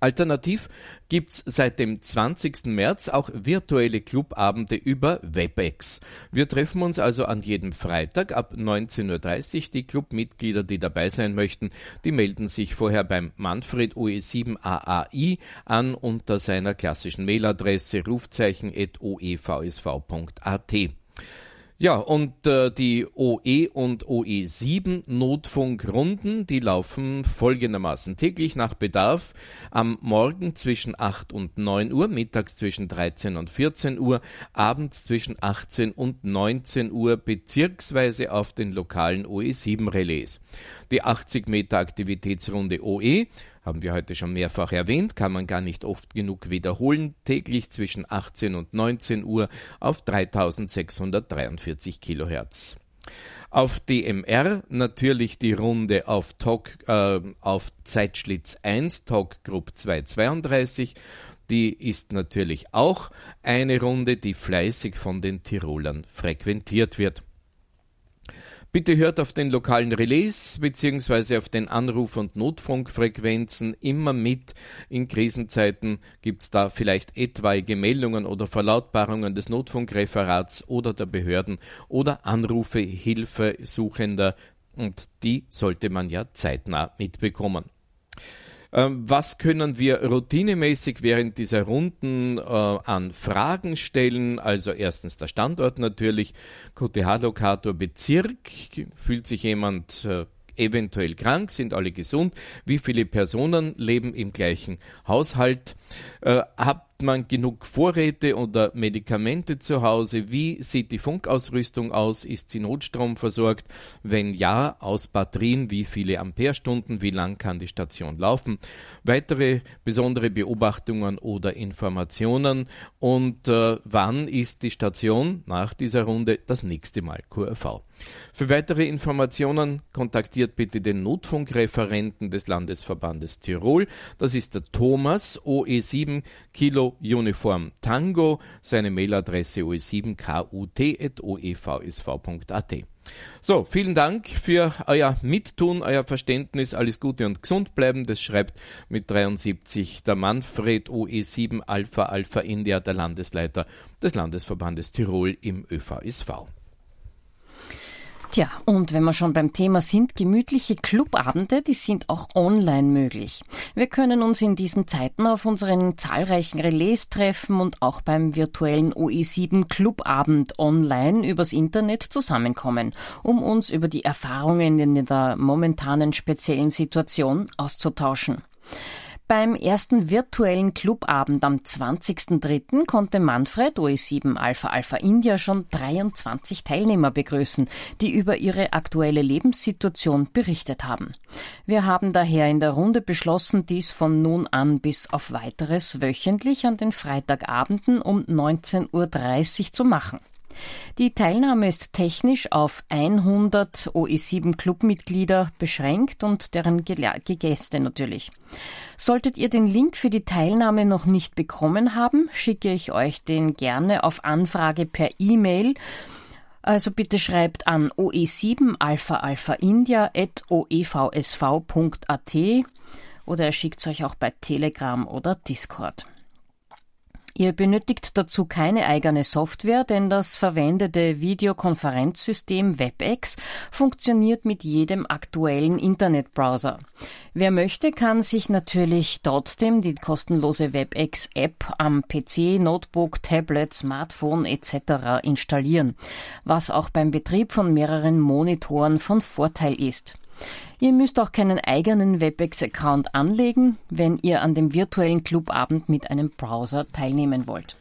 Alternativ gibt's seit dem zwanzigsten März auch virtuelle Clubabende über WebEx. Wir treffen uns also an jedem Freitag ab neunzehn Uhr dreißig. Die Clubmitglieder, die dabei sein möchten, die melden sich vorher beim Manfred O E sieben A A I an unter seiner klassischen Mailadresse rufzeichen at o e v s v punkt a t. Ja, und äh, die O E und O E sieben Notfunkrunden, die laufen folgendermaßen: täglich nach Bedarf am Morgen zwischen acht und neun Uhr, mittags zwischen dreizehn und vierzehn Uhr, abends zwischen achtzehn und neunzehn Uhr, beziehungsweise auf den lokalen O E sieben Relais. Die achtzig Meter Aktivitätsrunde O E haben wir heute schon mehrfach erwähnt, kann man gar nicht oft genug wiederholen, täglich zwischen achtzehn und neunzehn Uhr auf dreitausendsechshundertdreiundvierzig Kilohertz. Auf D M R natürlich die Runde auf, Talk, äh, auf Zeitschlitz eins, Talk Group zweihundertzweiunddreißig. Die ist natürlich auch eine Runde, die fleißig von den Tirolern frequentiert wird. Bitte hört auf den lokalen Relais bzw. auf den Anruf- und Notfunkfrequenzen immer mit. In Krisenzeiten gibt es da vielleicht etwaige Meldungen oder Verlautbarungen des Notfunkreferats oder der Behörden oder Anrufe Hilfesuchender, und die sollte man ja zeitnah mitbekommen. Was können wir routinemäßig während dieser Runden äh, an Fragen stellen? Also erstens der Standort natürlich, K T H-Lokator, Bezirk, fühlt sich jemand äh, eventuell krank, sind alle gesund, wie viele Personen leben im gleichen Haushalt, äh, hat man genug Vorräte oder Medikamente zu Hause, wie sieht die Funkausrüstung aus, ist sie notstromversorgt, wenn ja, aus Batterien, wie viele Amperestunden, wie lang kann die Station laufen, weitere besondere Beobachtungen oder Informationen und äh, wann ist die Station nach dieser Runde das nächste Mal Q R V. Für weitere Informationen kontaktiert bitte den Notfunkreferenten des Landesverbandes Tirol. Das ist der Thomas O E sieben Kilo Uniform Tango, seine Mailadresse o e sieben k u t at o e v s v punkt a t. So, vielen Dank für euer Mittun, euer Verständnis, alles Gute und gesund bleiben. Das schreibt mit dreiundsiebzig der Manfred O E sieben Alpha Alpha India, der Landesleiter des Landesverbandes Tirol im ÖVSV. Tja, und wenn wir schon beim Thema sind, gemütliche Clubabende, die sind auch online möglich. Wir können uns in diesen Zeiten auf unseren zahlreichen Relais treffen und auch beim virtuellen O E sieben Clubabend online übers Internet zusammenkommen, um uns über die Erfahrungen in der momentanen speziellen Situation auszutauschen. Beim ersten virtuellen Clubabend am zwanzigsten dritten konnte Manfred O E sieben Alpha Alpha India schon dreiundzwanzig Teilnehmer begrüßen, die über ihre aktuelle Lebenssituation berichtet haben. Wir haben daher in der Runde beschlossen, dies von nun an bis auf weiteres wöchentlich an den Freitagabenden um neunzehn Uhr dreißig zu machen. Die Teilnahme ist technisch auf hundert O E sieben-Clubmitglieder beschränkt und deren Gäste natürlich. Solltet ihr den Link für die Teilnahme noch nicht bekommen haben, schicke ich euch den gerne auf Anfrage per E-Mail. Also bitte schreibt an o e sieben alpha alpha india at o e v s v punkt a t oder ihr schickt es euch auch bei Telegram oder Discord. Ihr benötigt dazu keine eigene Software, denn das verwendete Videokonferenzsystem WebEx funktioniert mit jedem aktuellen Internetbrowser. Wer möchte, kann sich natürlich trotzdem die kostenlose WebEx-App am P C, Notebook, Tablet, Smartphone et cetera installieren, was auch beim Betrieb von mehreren Monitoren von Vorteil ist. Ihr müsst auch keinen eigenen WebEx-Account anlegen, wenn ihr an dem virtuellen Clubabend mit einem Browser teilnehmen wollt.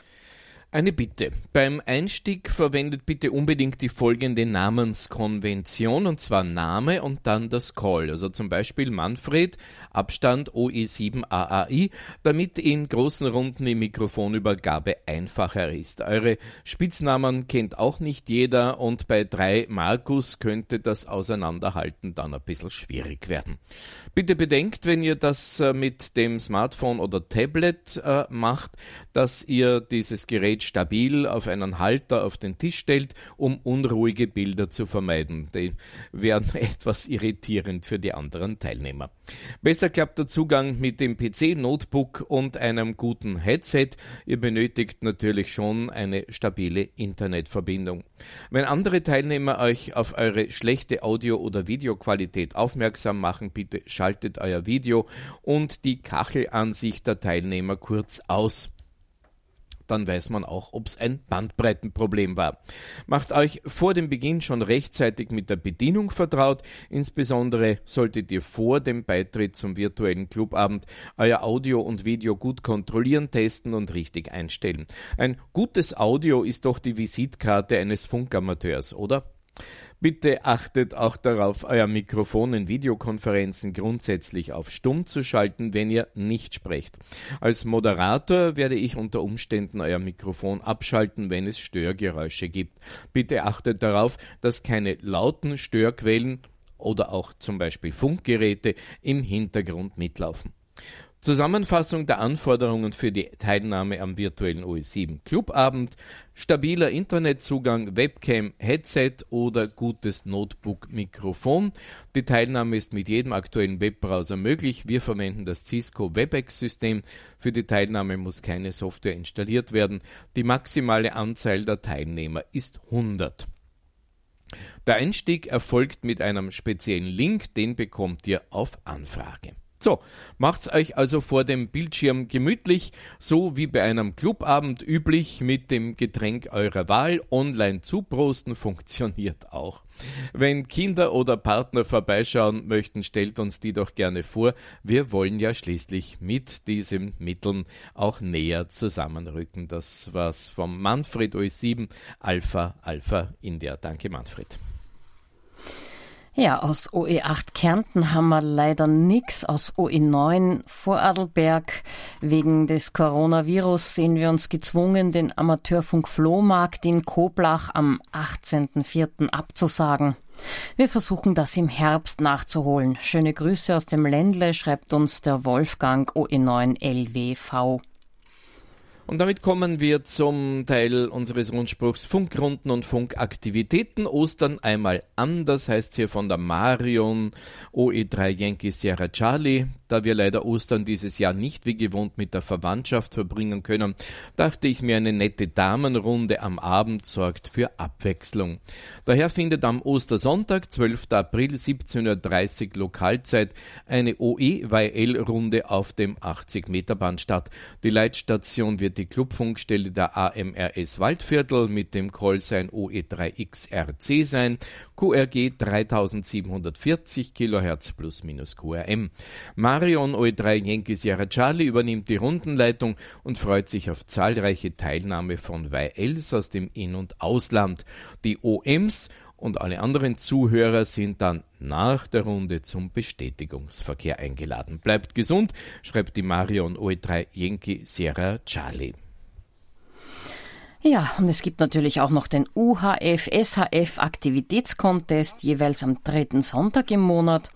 Eine Bitte. Beim Einstieg verwendet bitte unbedingt die folgende Namenskonvention, und zwar Name und dann das Call. Also zum Beispiel Manfred, Abstand O E sieben A A I, damit in großen Runden die Mikrofonübergabe einfacher ist. Eure Spitznamen kennt auch nicht jeder, und bei drei Markus könnte das Auseinanderhalten dann ein bisschen schwierig werden. Bitte bedenkt, wenn ihr das mit dem Smartphone oder Tablet äh, macht, dass ihr dieses Gerät damit stabil auf einen Halter auf den Tisch stellt, um unruhige Bilder zu vermeiden. Die werden etwas irritierend für die anderen Teilnehmer. Besser klappt der Zugang mit dem P C, Notebook und einem guten Headset. Ihr benötigt natürlich schon eine stabile Internetverbindung. Wenn andere Teilnehmer euch auf eure schlechte Audio- oder Videoqualität aufmerksam machen, bitte schaltet euer Video und die Kachelansicht der Teilnehmer kurz aus. Dann weiß man auch, ob es ein Bandbreitenproblem war. Macht euch vor dem Beginn schon rechtzeitig mit der Bedienung vertraut. Insbesondere solltet ihr vor dem Beitritt zum virtuellen Clubabend euer Audio und Video gut kontrollieren, testen und richtig einstellen. Ein gutes Audio ist doch die Visitkarte eines Funkamateurs, oder? Bitte achtet auch darauf, euer Mikrofon in Videokonferenzen grundsätzlich auf stumm zu schalten, wenn ihr nicht sprecht. Als Moderator werde ich unter Umständen euer Mikrofon abschalten, wenn es Störgeräusche gibt. Bitte achtet darauf, dass keine lauten Störquellen oder auch zum Beispiel Funkgeräte im Hintergrund mitlaufen. Zusammenfassung der Anforderungen für die Teilnahme am virtuellen O E sieben Clubabend: stabiler Internetzugang, Webcam, Headset oder gutes Notebook-Mikrofon. Die Teilnahme ist mit jedem aktuellen Webbrowser möglich. Wir verwenden das Cisco WebEx-System. Für die Teilnahme muss keine Software installiert werden. Die maximale Anzahl der Teilnehmer ist hundert. Der Einstieg erfolgt mit einem speziellen Link, den bekommt ihr auf Anfrage. So, macht's euch also vor dem Bildschirm gemütlich, so wie bei einem Clubabend üblich, mit dem Getränk eurer Wahl. Online zuprosten funktioniert auch. Wenn Kinder oder Partner vorbeischauen möchten, stellt uns die doch gerne vor. Wir wollen ja schließlich mit diesen Mitteln auch näher zusammenrücken. Das war's vom Manfred O E sieben Alpha Alpha India. Danke, Manfred. Ja, aus O E acht Kärnten haben wir leider nichts. Aus O E neun Vorarlberg. Wegen des Coronavirus sehen wir uns gezwungen, den Amateurfunk-Flohmarkt in Koblach am achtzehnten vierten abzusagen. Wir versuchen das im Herbst nachzuholen. Schöne Grüße aus dem Ländle, schreibt uns der Wolfgang O E neun L W V. Und damit kommen wir zum Teil unseres Rundspruchs Funkrunden und Funkaktivitäten. Ostern einmal anders, heißt hier von der Marion O E drei Yankee Sierra Charlie. Da wir leider Ostern dieses Jahr nicht wie gewohnt mit der Verwandtschaft verbringen können, dachte ich mir, eine nette Damenrunde am Abend sorgt für Abwechslung. Daher findet am Ostersonntag, zwölften April, siebzehn Uhr dreißig Lokalzeit, eine O E Y L-Runde auf dem achtzig Meter Band statt. Die Leitstation wird die Clubfunkstelle der A M R S Waldviertel mit dem Callsign O E drei X R C sein, Q R G dreitausendsiebenhundertvierzig Kilohertz plus minus Q R M. Marion O E drei Yankee Sierra Charlie übernimmt die Rundenleitung und freut sich auf zahlreiche Teilnahme von Y Ls aus dem In- und Ausland. Die O Ms und alle anderen Zuhörer sind dann nach der Runde zum Bestätigungsverkehr eingeladen. Bleibt gesund, schreibt die Marion O E drei Yankee Sierra Charlie. Ja, und es gibt natürlich auch noch den U H F S H F Aktivitätscontest, jeweils am dritten Sonntag im Monat.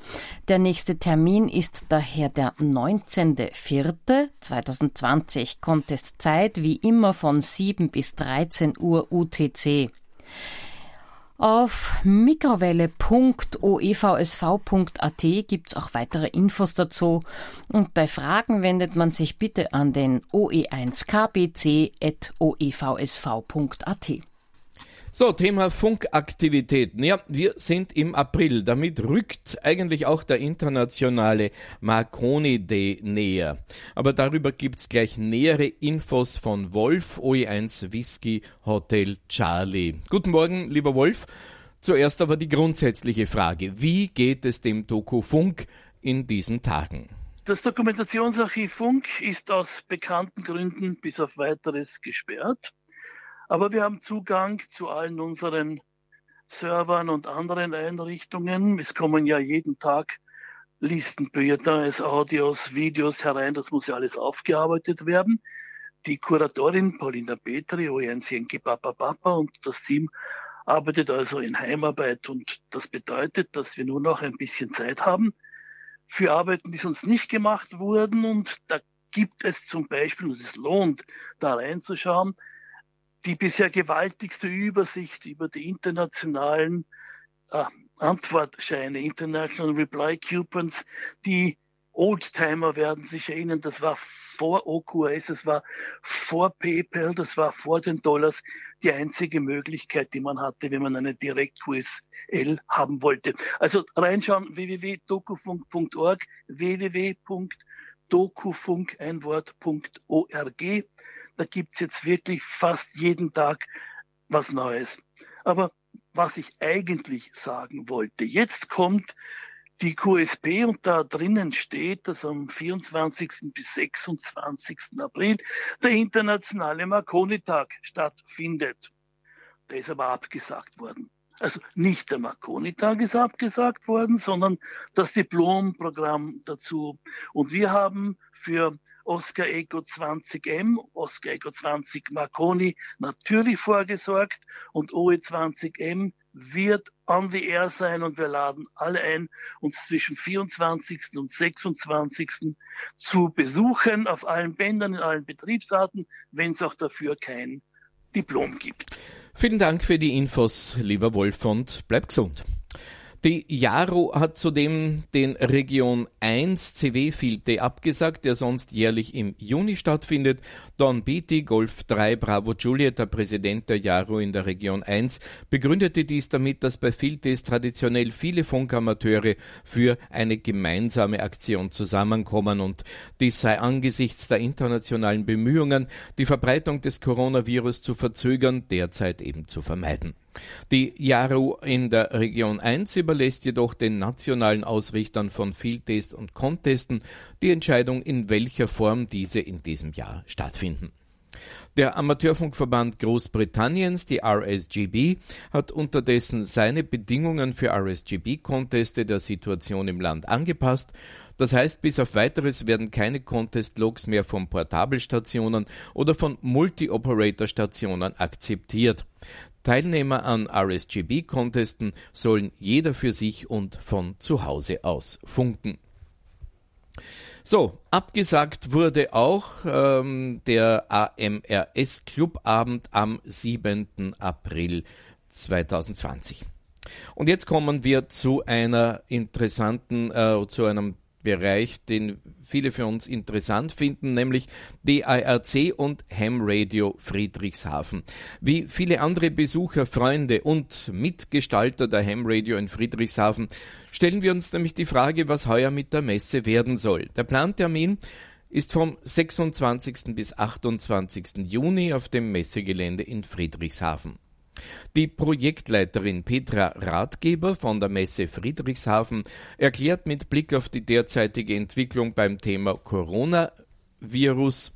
Der nächste Termin ist daher der neunzehnten vierten zweitausendzwanzig. Contestzeit wie immer von sieben bis dreizehn Uhr U T C. Auf mikrowelle punkt o e v s v punkt a t gibt's auch weitere Infos dazu. Und bei Fragen wendet man sich bitte an den o e eins k b c at o e v s v punkt a t. So, Thema Funkaktivitäten. Ja, wir sind im April. Damit rückt eigentlich auch der internationale Marconi Day näher. Aber darüber gibt's gleich nähere Infos von Wolf, O E eins Whisky Hotel Charlie. Guten Morgen, lieber Wolf. Zuerst aber die grundsätzliche Frage. Wie geht es dem Doku Funk in diesen Tagen? Das Dokumentationsarchiv Funk ist aus bekannten Gründen bis auf Weiteres gesperrt. Aber wir haben Zugang zu allen unseren Servern und anderen Einrichtungen. Es kommen ja jeden Tag Listen, Bulletins, Audios, Videos herein. Das muss ja alles aufgearbeitet werden. Die Kuratorin Paulina Petri, O E eins Yankee Papa Papa und das Team arbeitet also in Heimarbeit. Und das bedeutet, dass wir nur noch ein bisschen Zeit haben für Arbeiten, die sonst nicht gemacht wurden. Und da gibt es zum Beispiel, und es lohnt, da reinzuschauen, die bisher gewaltigste Übersicht über die internationalen äh, Antwortscheine, International Reply Coupons, die Oldtimer werden sich erinnern, das war vor O Q S, das war vor PayPal, das war vor den Dollars die einzige Möglichkeit, die man hatte, wenn man eine Direkt U S L haben wollte. Also reinschauen, w w w punkt dokufunk punkt org, w w w punkt dokufunk ein wort punkt org. Da gibt es jetzt wirklich fast jeden Tag was Neues. Aber was ich eigentlich sagen wollte, jetzt kommt die Q S P und da drinnen steht, dass am vierundzwanzigsten bis sechsundzwanzigsten April der internationale Marconi-Tag stattfindet. Der ist aber abgesagt worden. Also nicht der Marconi-Tag ist abgesagt worden, sondern das Diplomprogramm dazu. Und wir haben für Oscar Echo zwanzig M, Oscar Echo zwanzig Marconi natürlich vorgesorgt und O E zwanzig M wird on the air sein und wir laden alle ein, uns zwischen vierundzwanzigsten und sechsundzwanzigsten zu besuchen auf allen Bändern, in allen Betriebsarten, wenn es auch dafür kein Diplom gibt. Vielen Dank für die Infos, lieber Wolf, und bleib gesund. Die Jaro hat zudem den Region eins C W Field Day abgesagt, der sonst jährlich im Juni stattfindet. Don Beatty, Golf drei Bravo Juliet, der Präsident der Jaro in der Region eins, begründete dies damit, dass bei Field Days traditionell viele Funkamateure für eine gemeinsame Aktion zusammenkommen und dies sei angesichts der internationalen Bemühungen, die Verbreitung des Coronavirus zu verzögern, derzeit eben zu vermeiden. Die Jaro in der Region eins überlässt jedoch den nationalen Ausrichtern von Field Days und Contesten die Entscheidung, in welcher Form diese in diesem Jahr stattfinden. Der Amateurfunkverband Großbritanniens, die R S G B, hat unterdessen seine Bedingungen für R S G B-Conteste der Situation im Land angepasst. Das heißt, bis auf Weiteres werden keine Contest-Logs mehr von Portabelstationen oder von Multi-Operator-Stationen akzeptiert. Teilnehmer an R S G B-Contesten sollen jeder für sich und von zu Hause aus funken. So, abgesagt wurde auch ähm, der A M R S-Clubabend am siebten April zweitausendzwanzig. Und jetzt kommen wir zu einer interessanten, äh, zu einem Bereich, den viele für uns interessant finden, nämlich D I R C und Ham Radio Friedrichshafen. Wie viele andere Besucher, Freunde und Mitgestalter der Ham Radio in Friedrichshafen stellen wir uns nämlich die Frage, was heuer mit der Messe werden soll. Der Plantermin ist vom sechsundzwanzigsten bis achtundzwanzigsten Juni auf dem Messegelände in Friedrichshafen. Die Projektleiterin Petra Ratgeber von der Messe Friedrichshafen erklärt mit Blick auf die derzeitige Entwicklung beim Thema Coronavirus: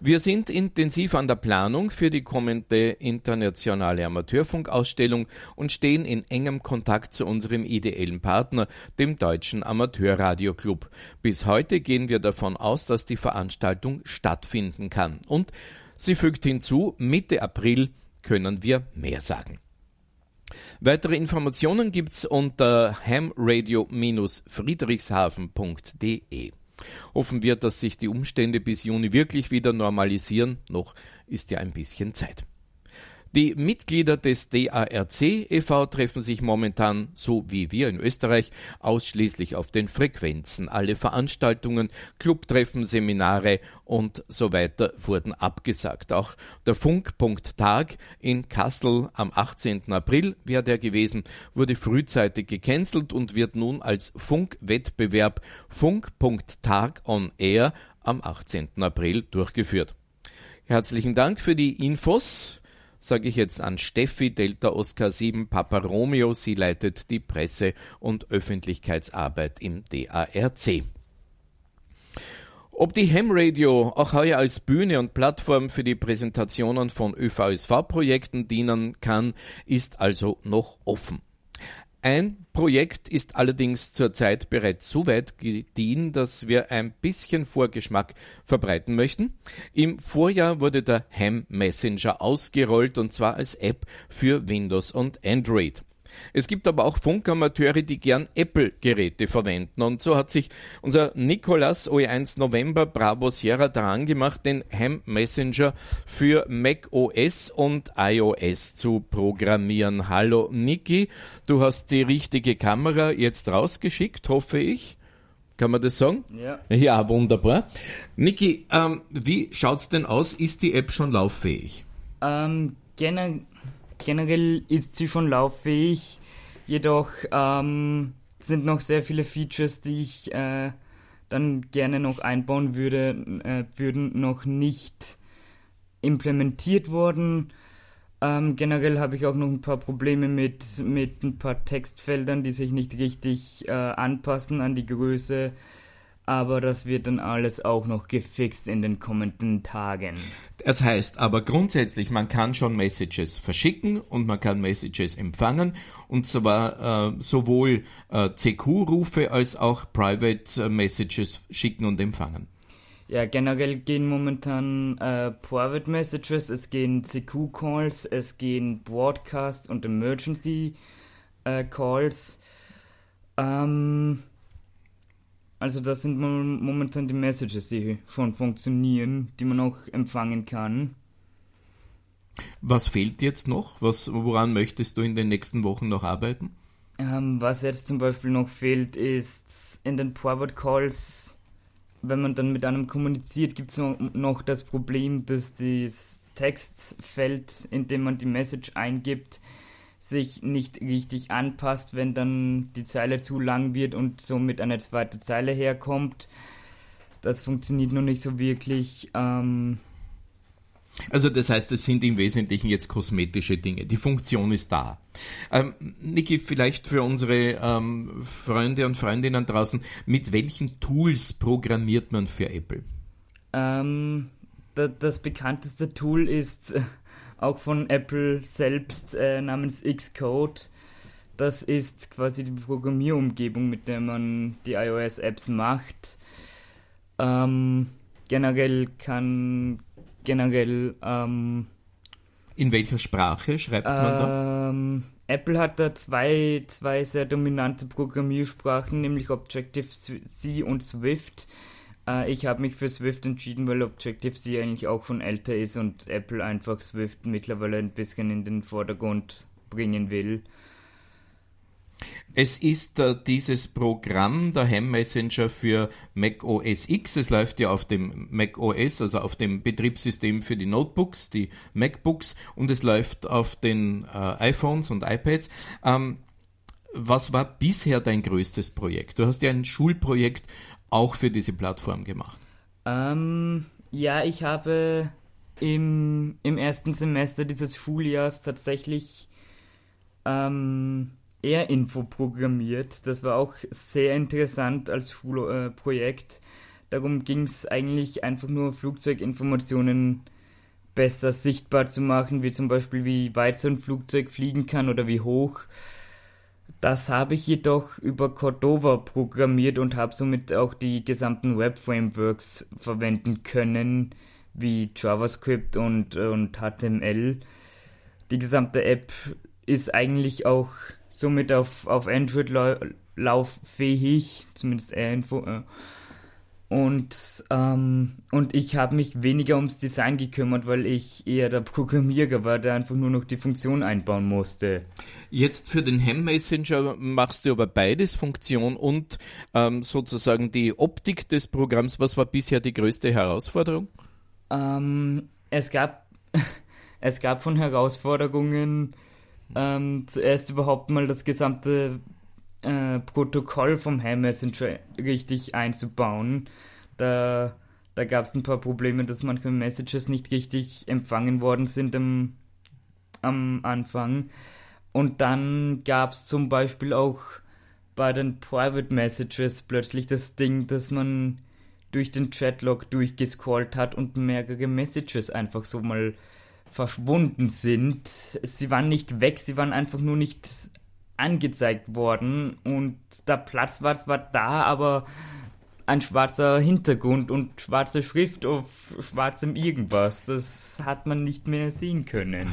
Wir sind intensiv an der Planung für die kommende internationale Amateurfunkausstellung und stehen in engem Kontakt zu unserem ideellen Partner, dem Deutschen Amateurradio Club. Bis heute gehen wir davon aus, dass die Veranstaltung stattfinden kann. Und sie fügt hinzu, Mitte April können wir mehr sagen. Weitere Informationen gibt's unter hamradio Bindestrich friedrichshafen Punkt de. Hoffen wir, dass sich die Umstände bis Juni wirklich wieder normalisieren. Noch ist ja ein bisschen Zeit. Die Mitglieder des D A R C e V treffen sich momentan, so wie wir in Österreich, ausschließlich auf den Frequenzen. Alle Veranstaltungen, Clubtreffen, Seminare und so weiter wurden abgesagt. Auch der Funkpunkt-Tag in Kassel am achtzehnten April, wäre der gewesen, wurde frühzeitig gecancelt und wird nun als Funkwettbewerb Funk.Tag on Air am achtzehnten April durchgeführt. Herzlichen Dank für die Infos. Sage ich jetzt an Steffi, Delta Oscar sieben, Papa Romeo. Sie leitet die Presse- und Öffentlichkeitsarbeit im D A R C. Ob die Ham Radio auch heuer als Bühne und Plattform für die Präsentationen von Ö V S V-Projekten dienen kann, ist also noch offen. Ein Projekt ist allerdings zurzeit bereits so weit gediehen, dass wir ein bisschen Vorgeschmack verbreiten möchten. Im Vorjahr wurde der Ham Messenger ausgerollt, und zwar als App für Windows und Android. Es gibt aber auch Funkamateure, die gern Apple-Geräte verwenden. Und so hat sich unser Nikolas O E eins November Bravo Sierra daran gemacht, den Ham Messenger für macOS und iOS zu programmieren. Hallo Niki, du hast die richtige Kamera jetzt rausgeschickt, hoffe ich. Kann man das sagen? Ja. Ja, wunderbar. Niki, ähm, wie schaut's denn aus? Ist die App schon lauffähig? Ähm, generell Generell ist sie schon lauffähig, jedoch ähm, sind noch sehr viele Features, die ich äh, dann gerne noch einbauen würde, äh, würden noch nicht implementiert worden. Ähm, generell habe ich auch noch ein paar Probleme mit, mit ein paar Textfeldern, die sich nicht richtig äh, anpassen an die Größe. Aber das wird dann alles auch noch gefixt in den kommenden Tagen. Das heißt aber grundsätzlich, man kann schon Messages verschicken und man kann Messages empfangen. Und zwar äh, sowohl äh, C Q-Rufe als auch Private äh, Messages schicken und empfangen. Ja, generell gehen momentan äh, Private Messages, es gehen C Q-Calls, es gehen Broadcast- und Emergency-Calls. Äh, ähm... Also das sind momentan die Messages, die schon funktionieren, die man auch empfangen kann. Was fehlt jetzt noch? Was, woran möchtest du in den nächsten Wochen noch arbeiten? Ähm, was jetzt zum Beispiel noch fehlt, ist in den Private Calls, wenn man dann mit einem kommuniziert, gibt es noch das Problem, dass das Textfeld, in dem man die Message eingibt, sich nicht richtig anpasst, wenn dann die Zeile zu lang wird und somit eine zweite Zeile herkommt. Das funktioniert noch nicht so wirklich. Ähm also das heißt, es sind im Wesentlichen jetzt kosmetische Dinge. Die Funktion ist da. Ähm, Niki, vielleicht für unsere ähm, Freunde und Freundinnen draußen, mit welchen Tools programmiert man für Apple? Ähm, da, das bekannteste Tool ist... auch von Apple selbst äh, namens Xcode. Das ist quasi die Programmierumgebung, mit der man die iOS-Apps macht. Ähm, generell kann generell ähm, in welcher Sprache schreibt ähm, man da? Apple hat da zwei, zwei sehr dominante Programmiersprachen, nämlich Objective-C und Swift. Ich habe mich für Swift entschieden, weil Objective-C eigentlich auch schon älter ist und Apple einfach Swift mittlerweile ein bisschen in den Vordergrund bringen will. Es ist äh, dieses Programm, der Ham Messenger für Mac O S X, es läuft ja auf dem Mac O S, also auf dem Betriebssystem für die Notebooks, die MacBooks, und es läuft auf den äh, iPhones und iPads. Ähm, was war bisher dein größtes Projekt? Du hast ja ein Schulprojekt auch für diese Plattform gemacht? Ähm, ja, ich habe im, im ersten Semester dieses Schuljahres tatsächlich ähm, Air-Info programmiert. Das war auch sehr interessant als Schulprojekt. Äh, Darum ging es eigentlich einfach nur, Flugzeuginformationen besser sichtbar zu machen, wie zum Beispiel, wie weit so ein Flugzeug fliegen kann oder wie hoch. Das habe ich jedoch über Cordova programmiert und habe somit auch die gesamten Web-Frameworks verwenden können, wie JavaScript und, und H T M L. Die gesamte App ist eigentlich auch somit auf, auf Android lau- lauffähig, zumindest Air-Info. Äh. Und, ähm, und ich habe mich weniger ums Design gekümmert, weil ich eher der Programmierer war, der einfach nur noch die Funktion einbauen musste. Jetzt für den Ham Messenger machst du aber beides, Funktion und ähm, sozusagen die Optik des Programms. Was war bisher die größte Herausforderung? Ähm, es gab, es gab schon Herausforderungen, ähm, zuerst überhaupt mal das gesamte Äh, Protokoll vom Ham Messenger richtig einzubauen. Da, da gab es ein paar Probleme, dass manche Messages nicht richtig empfangen worden sind am, am Anfang. Und dann gab es zum Beispiel auch bei den Private Messages plötzlich das Ding, dass man durch den Chatlog durchgescrollt hat und mehrere Messages einfach so mal verschwunden sind. Sie waren nicht weg, sie waren einfach nur nicht angezeigt worden und der Platz war zwar da, aber ein schwarzer Hintergrund und schwarze Schrift auf schwarzem irgendwas, das hat man nicht mehr sehen können.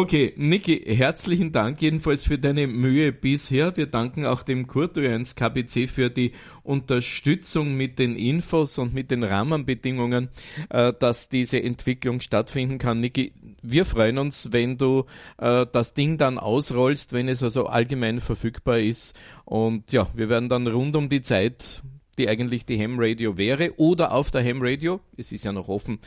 Okay, Niki, herzlichen Dank jedenfalls für deine Mühe bisher. Wir danken auch dem Kurt O E eins K B C für die Unterstützung mit den Infos und mit den Rahmenbedingungen, äh, dass diese Entwicklung stattfinden kann. Niki, wir freuen uns, wenn du äh, das Ding dann ausrollst, wenn es also allgemein verfügbar ist. Und ja, wir werden dann rund um die Zeit, die eigentlich die Ham Radio wäre, oder auf der Ham Radio, es ist ja noch offen,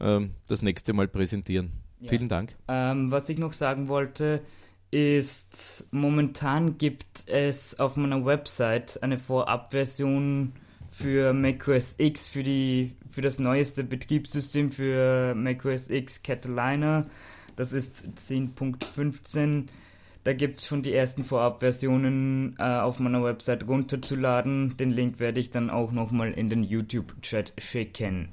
äh, das nächste Mal präsentieren. Ja. Vielen Dank. Ähm, was ich noch sagen wollte, ist, momentan gibt es auf meiner Website eine Vorabversion für macOS X, für, die, für das neueste Betriebssystem für macOS X Catalina. Das ist zehn Punkt fünfzehn. Da gibt es schon die ersten Vorabversionen äh, auf meiner Website runterzuladen. Den Link werde ich dann auch nochmal in den YouTube-Chat schicken.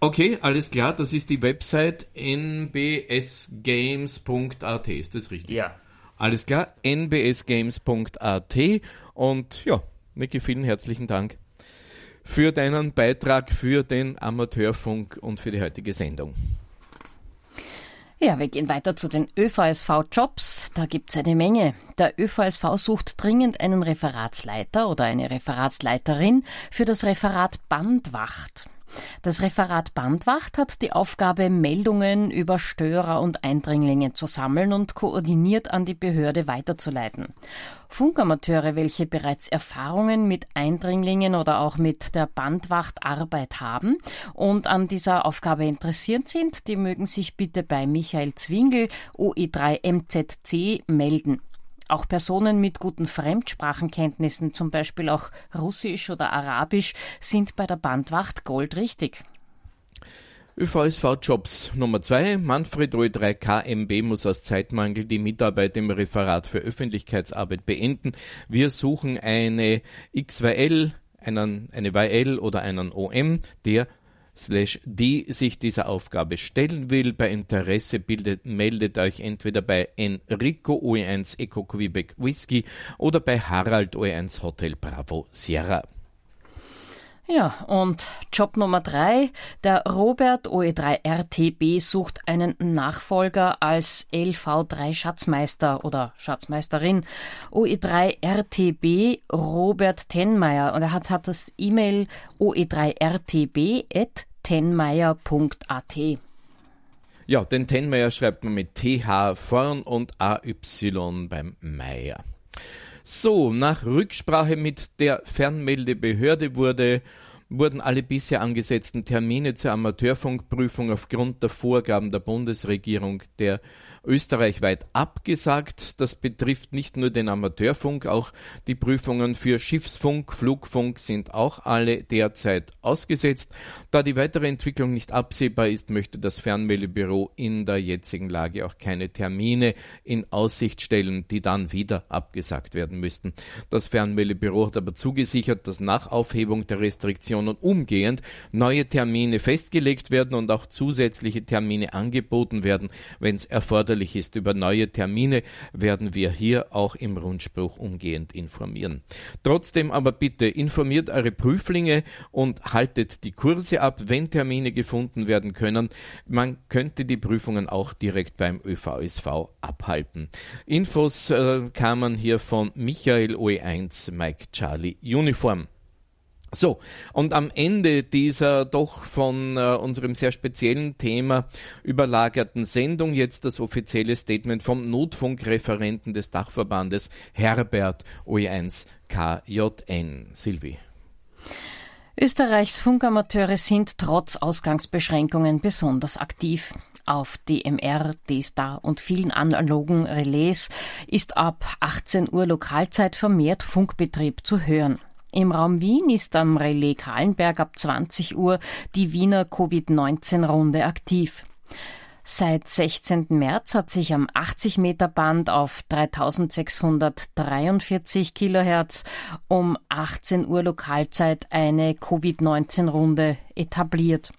Okay, alles klar, das ist die Website n b s games punkt a t, ist das richtig? Ja. Alles klar, n b s games punkt a t, und ja, Niki, vielen herzlichen Dank für deinen Beitrag, für den Amateurfunk und für die heutige Sendung. Ja, wir gehen weiter zu den Ö V S V-Jobs. Da gibt's eine Menge. Der Ö V S V sucht dringend einen Referatsleiter oder eine Referatsleiterin für das Referat Bandwacht. Das Referat Bandwacht hat die Aufgabe, Meldungen über Störer und Eindringlinge zu sammeln und koordiniert an die Behörde weiterzuleiten. Funkamateure, welche bereits Erfahrungen mit Eindringlingen oder auch mit der Bandwachtarbeit haben und an dieser Aufgabe interessiert sind, die mögen sich bitte bei Michael Zwingel, O E drei M Z C, melden. Auch Personen mit guten Fremdsprachenkenntnissen, zum Beispiel auch Russisch oder Arabisch, sind bei der Bandwacht goldrichtig. Ö V S V-Jobs Nummer zwei. Manfred O E drei K M B muss aus Zeitmangel die Mitarbeit im Referat für Öffentlichkeitsarbeit beenden. Wir suchen eine X Y L, einen, eine Y L oder einen O M, der Slash die sich dieser Aufgabe stellen will. Bei Interesse bildet, meldet euch entweder bei Enrico O E eins Echo Quebec Whisky oder bei Harald O E eins Hotel Bravo Sierra. Ja, und Job Nummer drei, der Robert O E drei R T B sucht einen Nachfolger als L V drei Schatzmeister oder Schatzmeisterin. O E drei R T B Robert Tenmeier, und er hat, hat das E-Mail o e drei r t b at tenmeier punkt a t. Ja, den Tenmeier schreibt man mit T H vorn und A Y beim Meier. So, nach Rücksprache mit der Fernmeldebehörde wurde, wurden alle bisher angesetzten Termine zur Amateurfunkprüfung aufgrund der Vorgaben der Bundesregierung der österreichweit abgesagt. Das betrifft nicht nur den Amateurfunk, auch die Prüfungen für Schiffsfunk, Flugfunk sind auch alle derzeit ausgesetzt. Da die weitere Entwicklung nicht absehbar ist, möchte das Fernmeldebüro in der jetzigen Lage auch keine Termine in Aussicht stellen, die dann wieder abgesagt werden müssten. Das Fernmeldebüro hat aber zugesichert, dass nach Aufhebung der Restriktionen umgehend neue Termine festgelegt werden und auch zusätzliche Termine angeboten werden, wenn es erforderlich ist. Über neue Termine werden wir hier auch im Rundspruch umgehend informieren. Trotzdem aber bitte informiert eure Prüflinge und haltet die Kurse ab, wenn Termine gefunden werden können. Man könnte die Prüfungen auch direkt beim Ö V S V abhalten. Infos äh, kamen hier von Michael O E eins Mike Charlie Uniform. So, und am Ende dieser doch von äh, unserem sehr speziellen Thema überlagerten Sendung jetzt das offizielle Statement vom Notfunkreferenten des Dachverbandes Herbert O E eins K J N. Silvi. Österreichs Funkamateure sind trotz Ausgangsbeschränkungen besonders aktiv. Auf D M R, D-Star und vielen analogen Relais ist ab achtzehn Uhr Lokalzeit vermehrt Funkbetrieb zu hören. Im Raum Wien ist am Relais Kahlenberg ab zwanzig Uhr die Wiener Covid neunzehn Runde aktiv. Seit sechzehnten März hat sich am achtzig Meter Band auf dreitausendsechshundertdreiundvierzig Kilohertz um achtzehn Uhr Lokalzeit eine Covid neunzehn Runde etabliert.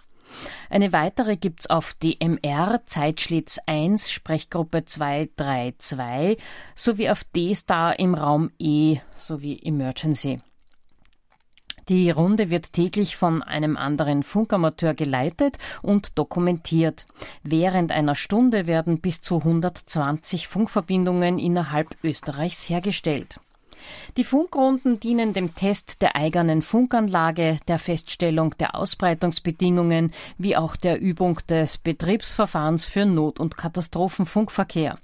Eine weitere gibt's auf D M R, Zeitschlitz eins, Sprechgruppe zwei drei zwei, sowie auf D-Star im Raum E sowie Emergency. Die Runde wird täglich von einem anderen Funkamateur geleitet und dokumentiert. Während einer Stunde werden bis zu hundertzwanzig Funkverbindungen innerhalb Österreichs hergestellt. Die Funkrunden dienen dem Test der eigenen Funkanlage, der Feststellung der Ausbreitungsbedingungen wie auch der Übung des Betriebsverfahrens für Not- und Katastrophenfunkverkehr.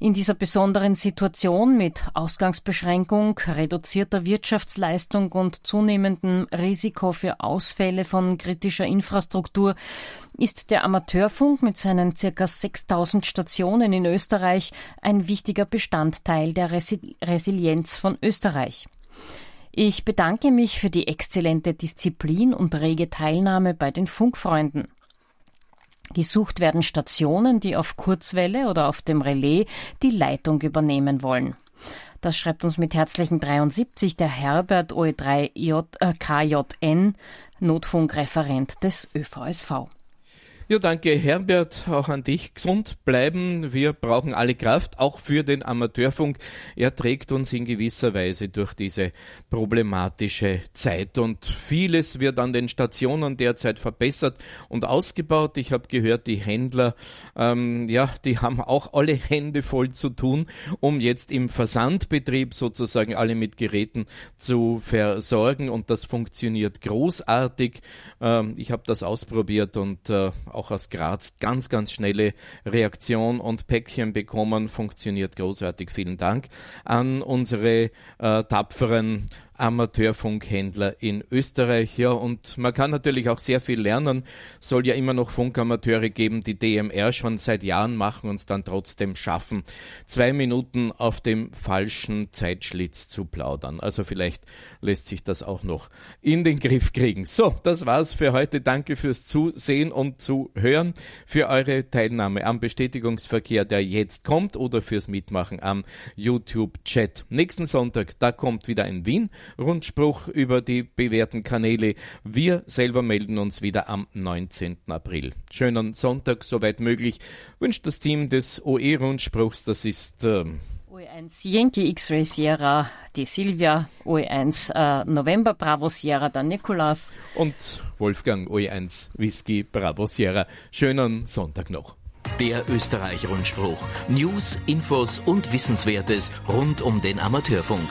In dieser besonderen Situation mit Ausgangsbeschränkung, reduzierter Wirtschaftsleistung und zunehmendem Risiko für Ausfälle von kritischer Infrastruktur ist der Amateurfunk mit seinen ca. sechstausend Stationen in Österreich ein wichtiger Bestandteil der Resi- Resilienz von Österreich. Ich bedanke mich für die exzellente Disziplin und rege Teilnahme bei den Funkfreunden. Gesucht werden Stationen, die auf Kurzwelle oder auf dem Relais die Leitung übernehmen wollen. Das schreibt uns mit herzlichen dreiundsiebzig der Herbert O E drei K J N, Notfunkreferent des Ö V S V. Ja, danke Herbert, auch an dich. Gesund bleiben, wir brauchen alle Kraft, auch für den Amateurfunk. Er trägt uns in gewisser Weise durch diese problematische Zeit und vieles wird an den Stationen derzeit verbessert und ausgebaut. Ich habe gehört, die Händler, ähm, ja, die haben auch alle Hände voll zu tun, um jetzt im Versandbetrieb sozusagen alle mit Geräten zu versorgen und das funktioniert großartig. Ähm, ich habe das ausprobiert und äh, auch aus Graz ganz, ganz schnelle Reaktion und Päckchen bekommen. Funktioniert großartig. Vielen Dank an unsere äh, tapferen Amateurfunkhändler in Österreich. Ja, und man kann natürlich auch sehr viel lernen. Soll ja immer noch Funkamateure geben, die D M R schon seit Jahren machen und es dann trotzdem schaffen, zwei Minuten auf dem falschen Zeitschlitz zu plaudern. Also vielleicht lässt sich das auch noch in den Griff kriegen. So, das war's für heute. Danke fürs Zusehen und Zuhören, für eure Teilnahme am Bestätigungsverkehr, der jetzt kommt, oder fürs Mitmachen am YouTube-Chat. Nächsten Sonntag, da kommt wieder ein Wien Rundspruch über die bewährten Kanäle. Wir selber melden uns wieder am neunzehnten April. Schönen Sonntag, soweit möglich, wünscht das Team des O E-Rundspruchs. Das ist äh O E eins Yankee X-Ray Sierra, die Silvia, O E eins äh, November Bravo Sierra, der Nikolas. Und Wolfgang, O E eins Whisky Bravo Sierra. Schönen Sonntag noch. Der Österreich-Rundspruch. News, Infos und Wissenswertes rund um den Amateurfunk.